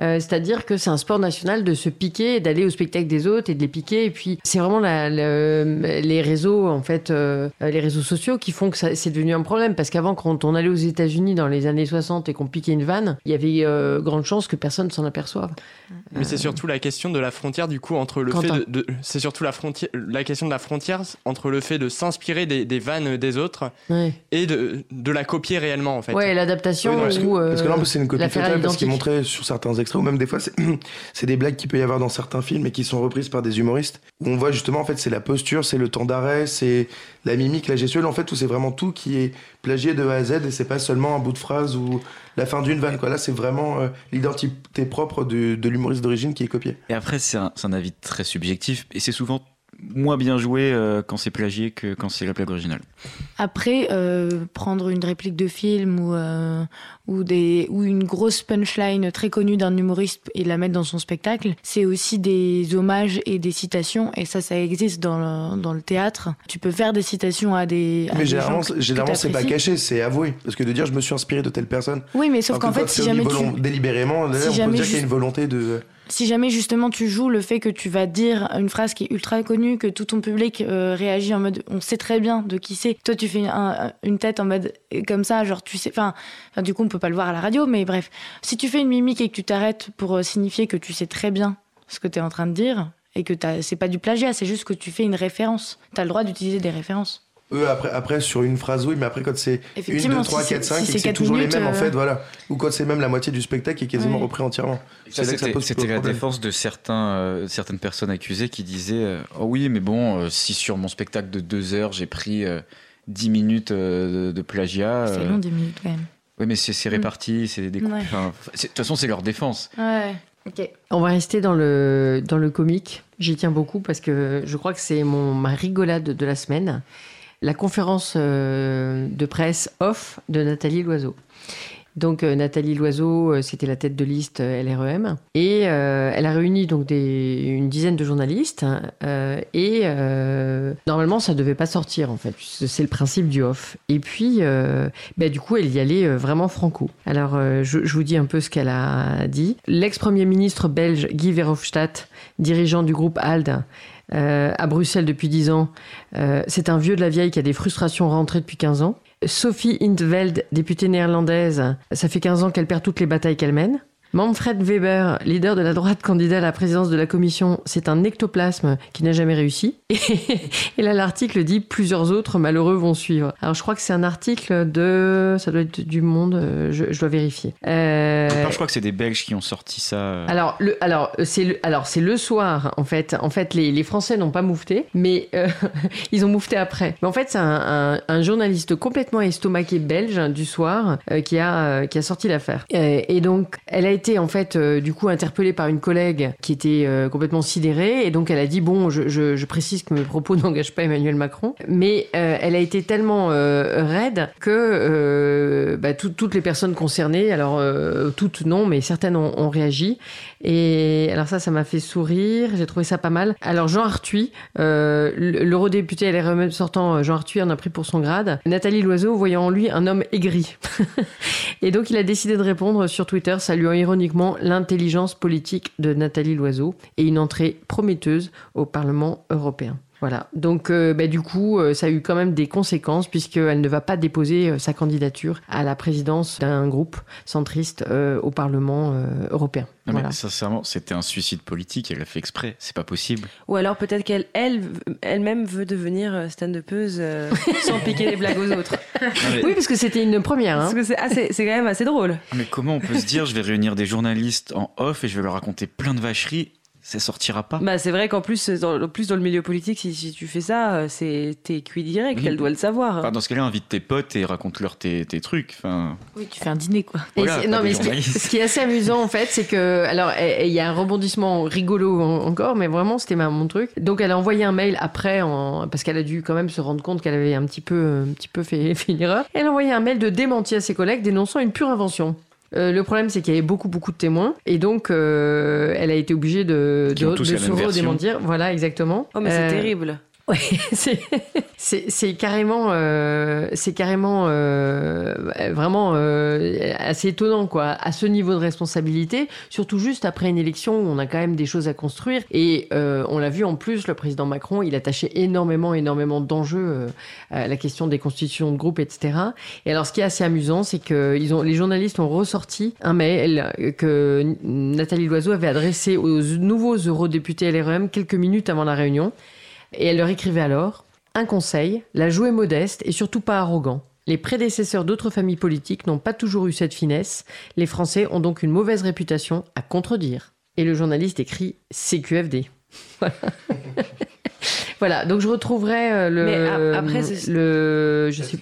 Euh, c'est-à-dire que c'est un sport national de se piquer et d'aller au spectacle des autres et de les piquer. Et puis, c'est vraiment la, la, les réseaux, en fait, euh, les réseaux sociaux qui font que ça, c'est devenu un problème. Parce qu'avant, quand on allait aux États-Unis dans les années soixante et qu'on piquait une vanne, il y avait euh, grande chance que personne ne s'en aperçoive. Mais euh... c'est surtout la question de la frontière, du coup, entre le Quentin. fait de, de. C'est surtout la, frontière, la question de la frontière entre le fait de s'inspirer des, des vannes des autres ouais. et de, de la copier réellement, en fait. Ouais, l'adaptation. Oui, non, ou, euh, parce que là, c'est une copie totale, parce qu'ils montraient sur certains exemples. Ou même des fois, c'est, c'est des blagues qu'il peut y avoir dans certains films et qui sont reprises par des humoristes. Où on voit justement, en fait, c'est la posture, c'est le temps d'arrêt, c'est la mimique, la gestuelle, en fait, où c'est vraiment tout qui est plagié de A à Z et c'est pas seulement un bout de phrase ou la fin d'une vanne. Quoi. Là, c'est vraiment euh, l'identité propre de, de l'humoriste d'origine qui est copiée. Et après, c'est un, c'est un avis très subjectif et c'est souvent moins bien joué euh, quand c'est plagié que quand c'est la blague originale. Après, euh, prendre une réplique de film ou, euh, ou, des, ou une grosse punchline très connue d'un humoriste et la mettre dans son spectacle, c'est aussi des hommages et des citations, et ça, ça existe dans le, dans le théâtre. Tu peux faire des citations à des à Mais des généralement, gens que, généralement que c'est pas caché, c'est avoué. Parce que de dire « je me suis inspiré de telle personne », oui, mais sauf qu'en fait, si jamais volont... tu... Délibérément, si on jamais peut dire ju- qu'il y a une volonté de... Si jamais justement tu joues le fait que tu vas dire une phrase qui est ultra connue, que tout ton public euh, réagit en mode on sait très bien de qui c'est, toi tu fais un, une tête en mode comme ça, genre tu sais, enfin du coup on peut pas le voir à la radio, mais bref, si tu fais une mimique et que tu t'arrêtes pour signifier que tu sais très bien ce que t'es en train de dire et que t'as, c'est pas du plagiat, c'est juste que tu fais une référence, t'as le droit d'utiliser des références. Eux, après, après, sur une phrase, oui, mais après, quand c'est une, deux, trois, quatre, cinq, et que c'est, c'est toujours minutes, les mêmes, euh... en fait, voilà. Ou quand c'est même la moitié du spectacle qui est quasiment ouais. repris entièrement. Ça, c'était, ça c'était la défense de certains, euh, certaines personnes accusées qui disaient euh, « Oh oui, mais bon, euh, si sur mon spectacle de deux heures, j'ai pris euh, dix minutes euh, de, de plagiat... » C'est euh, long, dix minutes, quand même. Oui, mais c'est, c'est réparti, mmh. c'est des coupes... Ouais. De toute façon, c'est leur défense. Ouais, ok. On va rester dans le, dans le comique. J'y tiens beaucoup parce que je crois que c'est mon, ma rigolade de la semaine. La conférence de presse off de Nathalie Loiseau. Donc Nathalie Loiseau, c'était la tête de liste L R E M et euh, elle a réuni donc des, une dizaine de journalistes euh, et euh, normalement ça devait pas sortir en fait, c'est le principe du off. Et puis euh, bah, du coup elle y allait vraiment franco. Alors euh, je, je vous dis un peu ce qu'elle a dit. L'ex-premier ministre belge Guy Verhofstadt, dirigeant du groupe A L D E, Euh, à Bruxelles depuis dix ans. Euh, c'est un vieux de la vieille qui a des frustrations rentrées depuis quinze ans. Sophie In't Veld, députée néerlandaise, ça fait quinze ans qu'elle perd toutes les batailles qu'elle mène. Manfred Weber, leader de la droite candidat à la présidence de la Commission, c'est un ectoplasme qui n'a jamais réussi. Et, et là, l'article dit « Plusieurs autres malheureux vont suivre ». Alors, je crois que c'est un article de... Ça doit être du Monde, je, je dois vérifier. Euh... Je crois que c'est des Belges qui ont sorti ça. Alors, le, alors, c'est, le, alors c'est le soir, en fait. En fait, les, les Français n'ont pas moufté, mais euh, ils ont moufté après. Mais en fait, c'est un, un, un journaliste complètement estomaqué belge du soir euh, qui, a, euh, qui a sorti l'affaire. Euh, et donc, elle a été en fait euh, du coup interpellée par une collègue qui était euh, complètement sidérée, et donc elle a dit bon je, je, je précise que mes propos n'engagent pas Emmanuel Macron, mais euh, elle a été tellement euh, raide que euh, bah, tout, toutes les personnes concernées, alors euh, toutes non mais certaines ont, ont réagi, et alors ça ça m'a fait sourire, j'ai trouvé ça pas mal. Alors Jean Arthuis, euh, l'eurodéputé L R E M sortant, Jean Arthuis en a pris pour son grade, Nathalie Loiseau voyant en lui un homme aigri et donc il a décidé de répondre sur Twitter saluant ironiquement l'intelligence politique de Nathalie Loiseau et une entrée prometteuse au Parlement européen. Voilà, donc euh, bah, du coup, euh, ça a eu quand même des conséquences puisqu'elle ne va pas déposer euh, sa candidature à la présidence d'un groupe centriste euh, au Parlement euh, européen. Non, voilà. Mais sincèrement, c'était un suicide politique, elle l'a fait exprès, c'est pas possible. Ou alors peut-être qu'elle elle, elle-même veut devenir stand-upeuse euh, sans piquer les blagues aux autres. Non, mais... Oui, parce que c'était une première. Hein. Parce que c'est, assez, c'est quand même assez drôle. Mais comment on peut se dire, je vais réunir des journalistes en off et je vais leur raconter plein de vacheries. Ça sortira pas. Bah c'est vrai qu'en plus dans, plus dans le milieu politique, si, si tu fais ça, c'est, t'es cuit direct, oui. Elle doit le savoir. Enfin, dans ce cas-là, invite tes potes et raconte-leur tes, tes trucs. Enfin... Oui, tu fais un dîner, quoi. Voilà, non, mais ce qui, ce qui est assez amusant, en fait, c'est que... Alors, il y a un rebondissement rigolo en, encore, mais vraiment, c'était ma, mon truc. Donc, elle a envoyé un mail après, en, parce qu'elle a dû quand même se rendre compte qu'elle avait un petit peu, un petit peu fait, fait une erreur. Elle a envoyé un mail de démenti à ses collègues dénonçant une pure invention. Euh, le problème, c'est qu'il y avait beaucoup, beaucoup de témoins, et donc euh, elle a été obligée de, de, de se redémentir. Voilà, exactement. Oh, mais euh... c'est terrible. Ouais, c'est, c'est, c'est carrément, euh, c'est carrément euh, vraiment euh, assez étonnant, quoi, à ce niveau de responsabilité, surtout juste après une élection où on a quand même des choses à construire. Et euh, on l'a vu en plus, le président Macron, il attachait énormément, énormément d'enjeux à la question des constitutions de groupe, et cetera. Et alors, ce qui est assez amusant, c'est que ils ont, les journalistes ont ressorti un mail que Nathalie Loiseau avait adressé aux nouveaux eurodéputés L R E M quelques minutes avant la réunion. Et elle leur écrivait alors « Un conseil, la jouer modeste et surtout pas arrogant. Les prédécesseurs d'autres familles politiques n'ont pas toujours eu cette finesse. Les Français ont donc une mauvaise réputation à contredire. » Et le journaliste écrit « C Q F D ». Voilà. Voilà, donc je retrouverai le... Mais après, c'est... Le, je sais...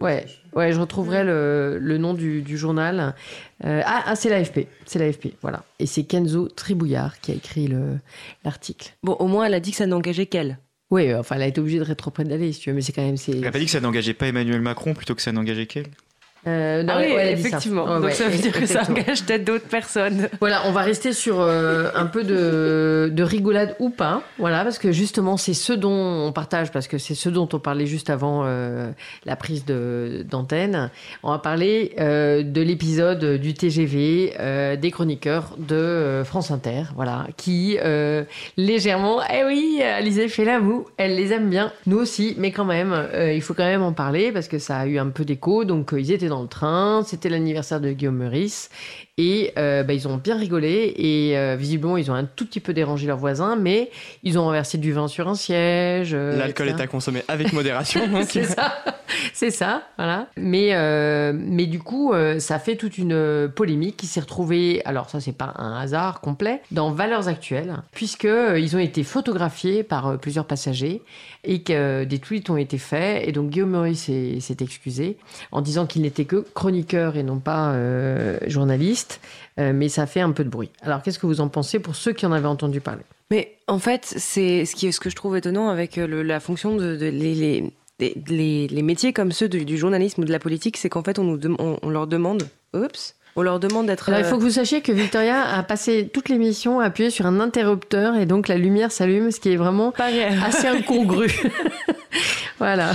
Ouais, ouais, je retrouverai le, le nom du, du journal. Euh, ah, ah, c'est l'A F P, c'est l'A F P, voilà. Et c'est Kenzo Tribouillard qui a écrit le, l'article. Bon, au moins, elle a dit que ça n'engageait qu'elle. Oui, euh, enfin, elle a été obligée de rétropédaler, si tu veux, mais c'est quand même... C'est... Elle n'a pas dit que ça n'engageait pas Emmanuel Macron plutôt que ça n'engageait qu'elle ? Euh, non, ah oui, ouais, effectivement. Ça. Oh, donc ouais, ça veut dire que ça engage peut-être d'autres personnes. Voilà, on va rester sur euh, un peu de, de rigolade ou pas. Voilà, parce que justement, c'est ce dont on partage, parce que c'est ce dont on parlait juste avant euh, la prise de, d'antenne. On va parler euh, de l'épisode du T G V euh, des chroniqueurs de euh, France Inter, voilà, qui euh, légèrement, eh oui, Alizé fait la moue, elle les aime bien, nous aussi, mais quand même, euh, il faut quand même en parler parce que ça a eu un peu d'écho, donc euh, ils étaient dans Dans le train, c'était l'anniversaire de Guillaume Meurice et euh, bah, ils ont bien rigolé et euh, visiblement ils ont un tout petit peu dérangé leurs voisins, mais ils ont renversé du vin sur un siège. Euh, L'alcool est à consommer avec modération. Hein, c'est ça, c'est ça, voilà. Mais euh, mais du coup, euh, ça fait toute une polémique qui s'est retrouvée. Alors ça, c'est pas un hasard complet dans Valeurs Actuelles, puisque euh, ils ont été photographiés par euh, plusieurs passagers et que euh, des tweets ont été faits et donc Guillaume Meurice s'est, s'est excusé en disant qu'il n'était que chroniqueur et non pas euh, journaliste, euh, mais ça fait un peu de bruit. Alors, qu'est-ce que vous en pensez pour ceux qui en avaient entendu parler ? Mais en fait, c'est ce, qui, ce que je trouve étonnant avec le, la fonction de, de les, les, les, les métiers comme ceux de, du journalisme ou de la politique, c'est qu'en fait, on, nous de, on, on leur demande... Oups. On leur demande d'être... Alors, il faut que vous sachiez que Victoria a passé toute l'émission à appuyer sur un interrupteur et donc la lumière s'allume, ce qui est vraiment assez incongru. Voilà.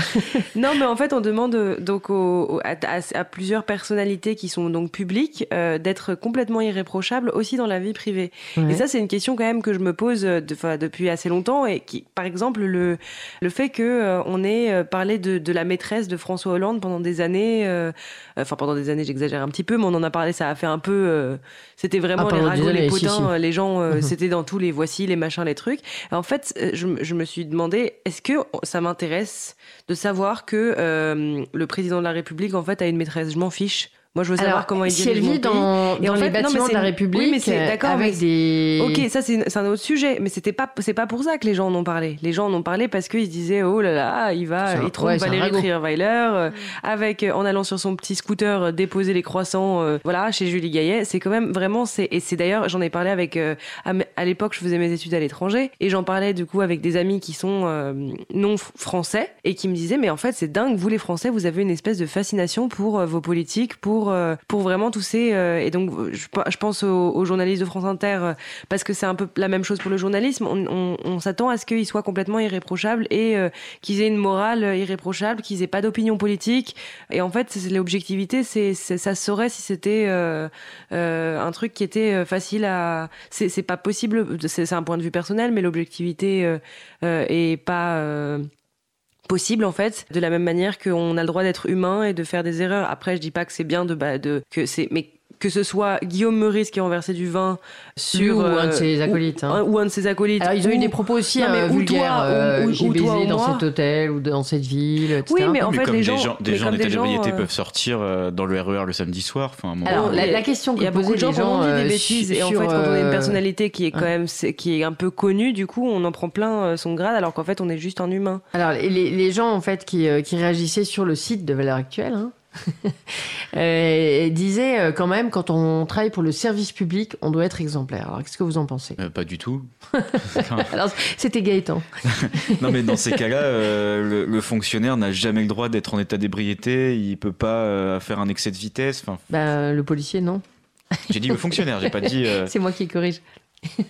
Non, mais en fait, on demande donc au, à, à, à plusieurs personnalités qui sont donc publiques euh, d'être complètement irréprochables aussi dans la vie privée. Ouais. Et ça, c'est une question quand même que je me pose de, depuis assez longtemps. Et qui, par exemple, le, le fait qu'on euh, ait parlé de, de la maîtresse de François Hollande pendant des années, euh, enfin pendant des années, j'exagère un petit peu, mais on en a parlé, ça a fait un peu... Euh, c'était vraiment ah, les ragots, les potins, si, si. les gens, euh, mmh. c'était dans tous les voici, les machins, les trucs. Et en fait, je, je me suis demandé, est-ce que ça m'intéresse de savoir que euh, le président de la République, en fait, a une maîtresse? Je m'en fiche. Moi, je veux savoir Alors, comment il dirige mon pays. Si elle vit dans, dans en fait, les bâtiments non, de la République, oui, mais c'est, d'accord, avec mais des... Ok, ça, c'est, c'est un autre sujet. Mais c'était pas, c'est pas pour ça que les gens en ont parlé. Les gens en ont parlé parce qu'ils se disaient, oh là là, il va, un, il trompe ouais, Valérie Trierweiler, euh, avec, en allant sur son petit scooter, euh, déposer les croissants, euh, voilà, chez Julie Gaillet. C'est quand même vraiment... C'est, et c'est d'ailleurs, j'en ai parlé avec... Euh, à, à l'époque, je faisais mes études à l'étranger. Et j'en parlais, du coup, avec des amis qui sont euh, non français et qui me disaient, mais en fait, c'est dingue, vous les Français, vous avez une espèce de fascination pour euh, vos politiques, pour Pour, pour vraiment tous ces... Euh, et donc, je, je pense aux, aux journalistes de France Inter, parce que c'est un peu la même chose pour le journalisme. On, on, on s'attend à ce qu'ils soient complètement irréprochables et euh, qu'ils aient une morale irréprochable, qu'ils aient pas d'opinion politique. Et en fait, l'objectivité, c'est, c'est, ça se saurait si c'était euh, euh, un truc qui était facile à... C'est, c'est pas possible, c'est, c'est un point de vue personnel, mais l'objectivité euh, euh, est pas... Euh, possible en fait, de la même manière qu'on a le droit d'être humain et de faire des erreurs. Après, je dis pas que c'est bien de, bah, de que c'est, mais que ce soit Guillaume Meurice qui a renversé du vin sur... Ou, euh, ou un de ses acolytes. Ou, hein. ou un de ses acolytes. Alors, ils ont ou, eu des propos aussi non, euh, vulgaires. Euh, J'ai baisé dans moi. Cet hôtel ou dans cette ville, et cetera. Oui, mais en mais fait, comme les gens... Des gens, des gens d'état d'ébriété euh... peuvent sortir euh, dans le R E R le samedi soir. Enfin, bon, alors, euh, la, la question que posaient les gens... Il y a beaucoup de gens qui ont dit des bêtises. Et en fait, quand on a une personnalité qui est quand même qui est un peu connue, du coup, on en prend plein son grade, alors qu'en fait, on est juste un humain. Alors, les gens, en fait, qui réagissaient sur le site de Valeurs Actuelles... euh, disait euh, quand même, quand on travaille pour le service public, on doit être exemplaire. Alors qu'est-ce que vous en pensez ? euh, Pas du tout. Alors, c'était Gaëtan. Non, mais dans ces cas-là, euh, le, le fonctionnaire n'a jamais le droit d'être en état d'ébriété. Il peut pas euh, faire un excès de vitesse. Enfin, bah, le policier, non. J'ai dit le fonctionnaire. J'ai pas dit. Euh... C'est moi qui corrige.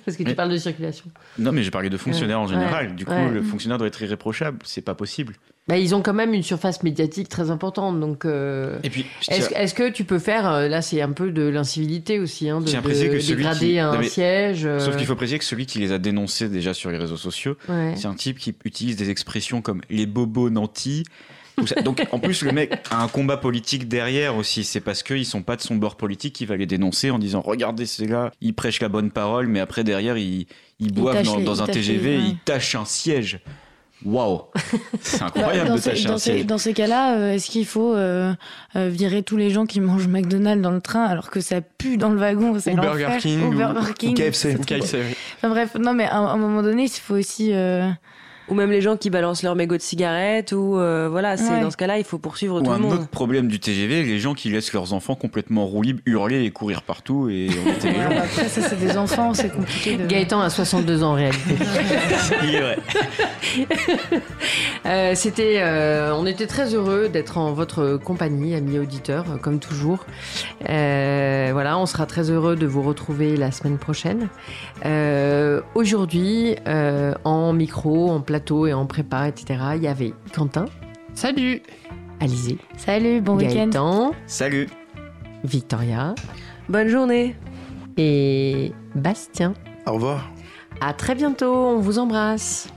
Parce que tu mais, parles de circulation. Non, mais j'ai parlé de fonctionnaires ouais. en général. Ouais. Du coup, ouais. le fonctionnaire doit être irréprochable. C'est pas possible. Bah, ils ont quand même une surface médiatique très importante. Donc, euh, Et puis, est-ce, est-ce que tu peux faire... Là, c'est un peu de l'incivilité aussi, hein, de, de dégrader qui, un non, mais, siège. Euh... Sauf qu'il faut préciser que celui qui les a dénoncés déjà sur les réseaux sociaux, ouais. c'est un type qui utilise des expressions comme les bobos nantis. Donc, en plus, le mec a un combat politique derrière aussi. C'est parce qu'ils sont pas de son bord politique qu'il va les dénoncer en disant « Regardez, c'est là, ils prêchent la bonne parole, mais après, derrière, ils, ils boivent dans, les, dans un T G V, les... ils tâchent un siège. » Waouh, c'est incroyable dans de tâcher un siège. Dans ces cas-là, est-ce qu'il faut euh, virer tous les gens qui mangent McDonald's dans le train alors que ça pue dans le wagon? C'est l'enfer. Burger King, ou Burger King, ou K F C. Ou K F C. Enfin, bref, non, mais à un moment donné, il faut aussi... Euh... Ou même les gens qui balancent leur mégot de cigarette, ou euh, voilà, c'est ouais. dans ce cas-là, il faut poursuivre ou tout le monde. Ou un autre problème du T G V, les gens qui laissent leurs enfants complètement roue libre, hurler et courir partout et embêter les gens. Après, ça, c'est des enfants, c'est compliqué. De... Gaëtan a soixante-deux ans en réalité. C'est vrai. euh, c'était, euh, on était très heureux d'être en votre compagnie, amis auditeurs, comme toujours. Euh, voilà, on sera très heureux de vous retrouver la semaine prochaine. Euh, aujourd'hui, euh, en micro, en plateau, et en prépa, et cetera. Il y avait Quentin. Salut. Alizé. Salut, bon Gaëtan, week-end. Gaëtan. Salut. Victoria. Bonne journée. Et Bastien. Au revoir. À très bientôt, on vous embrasse.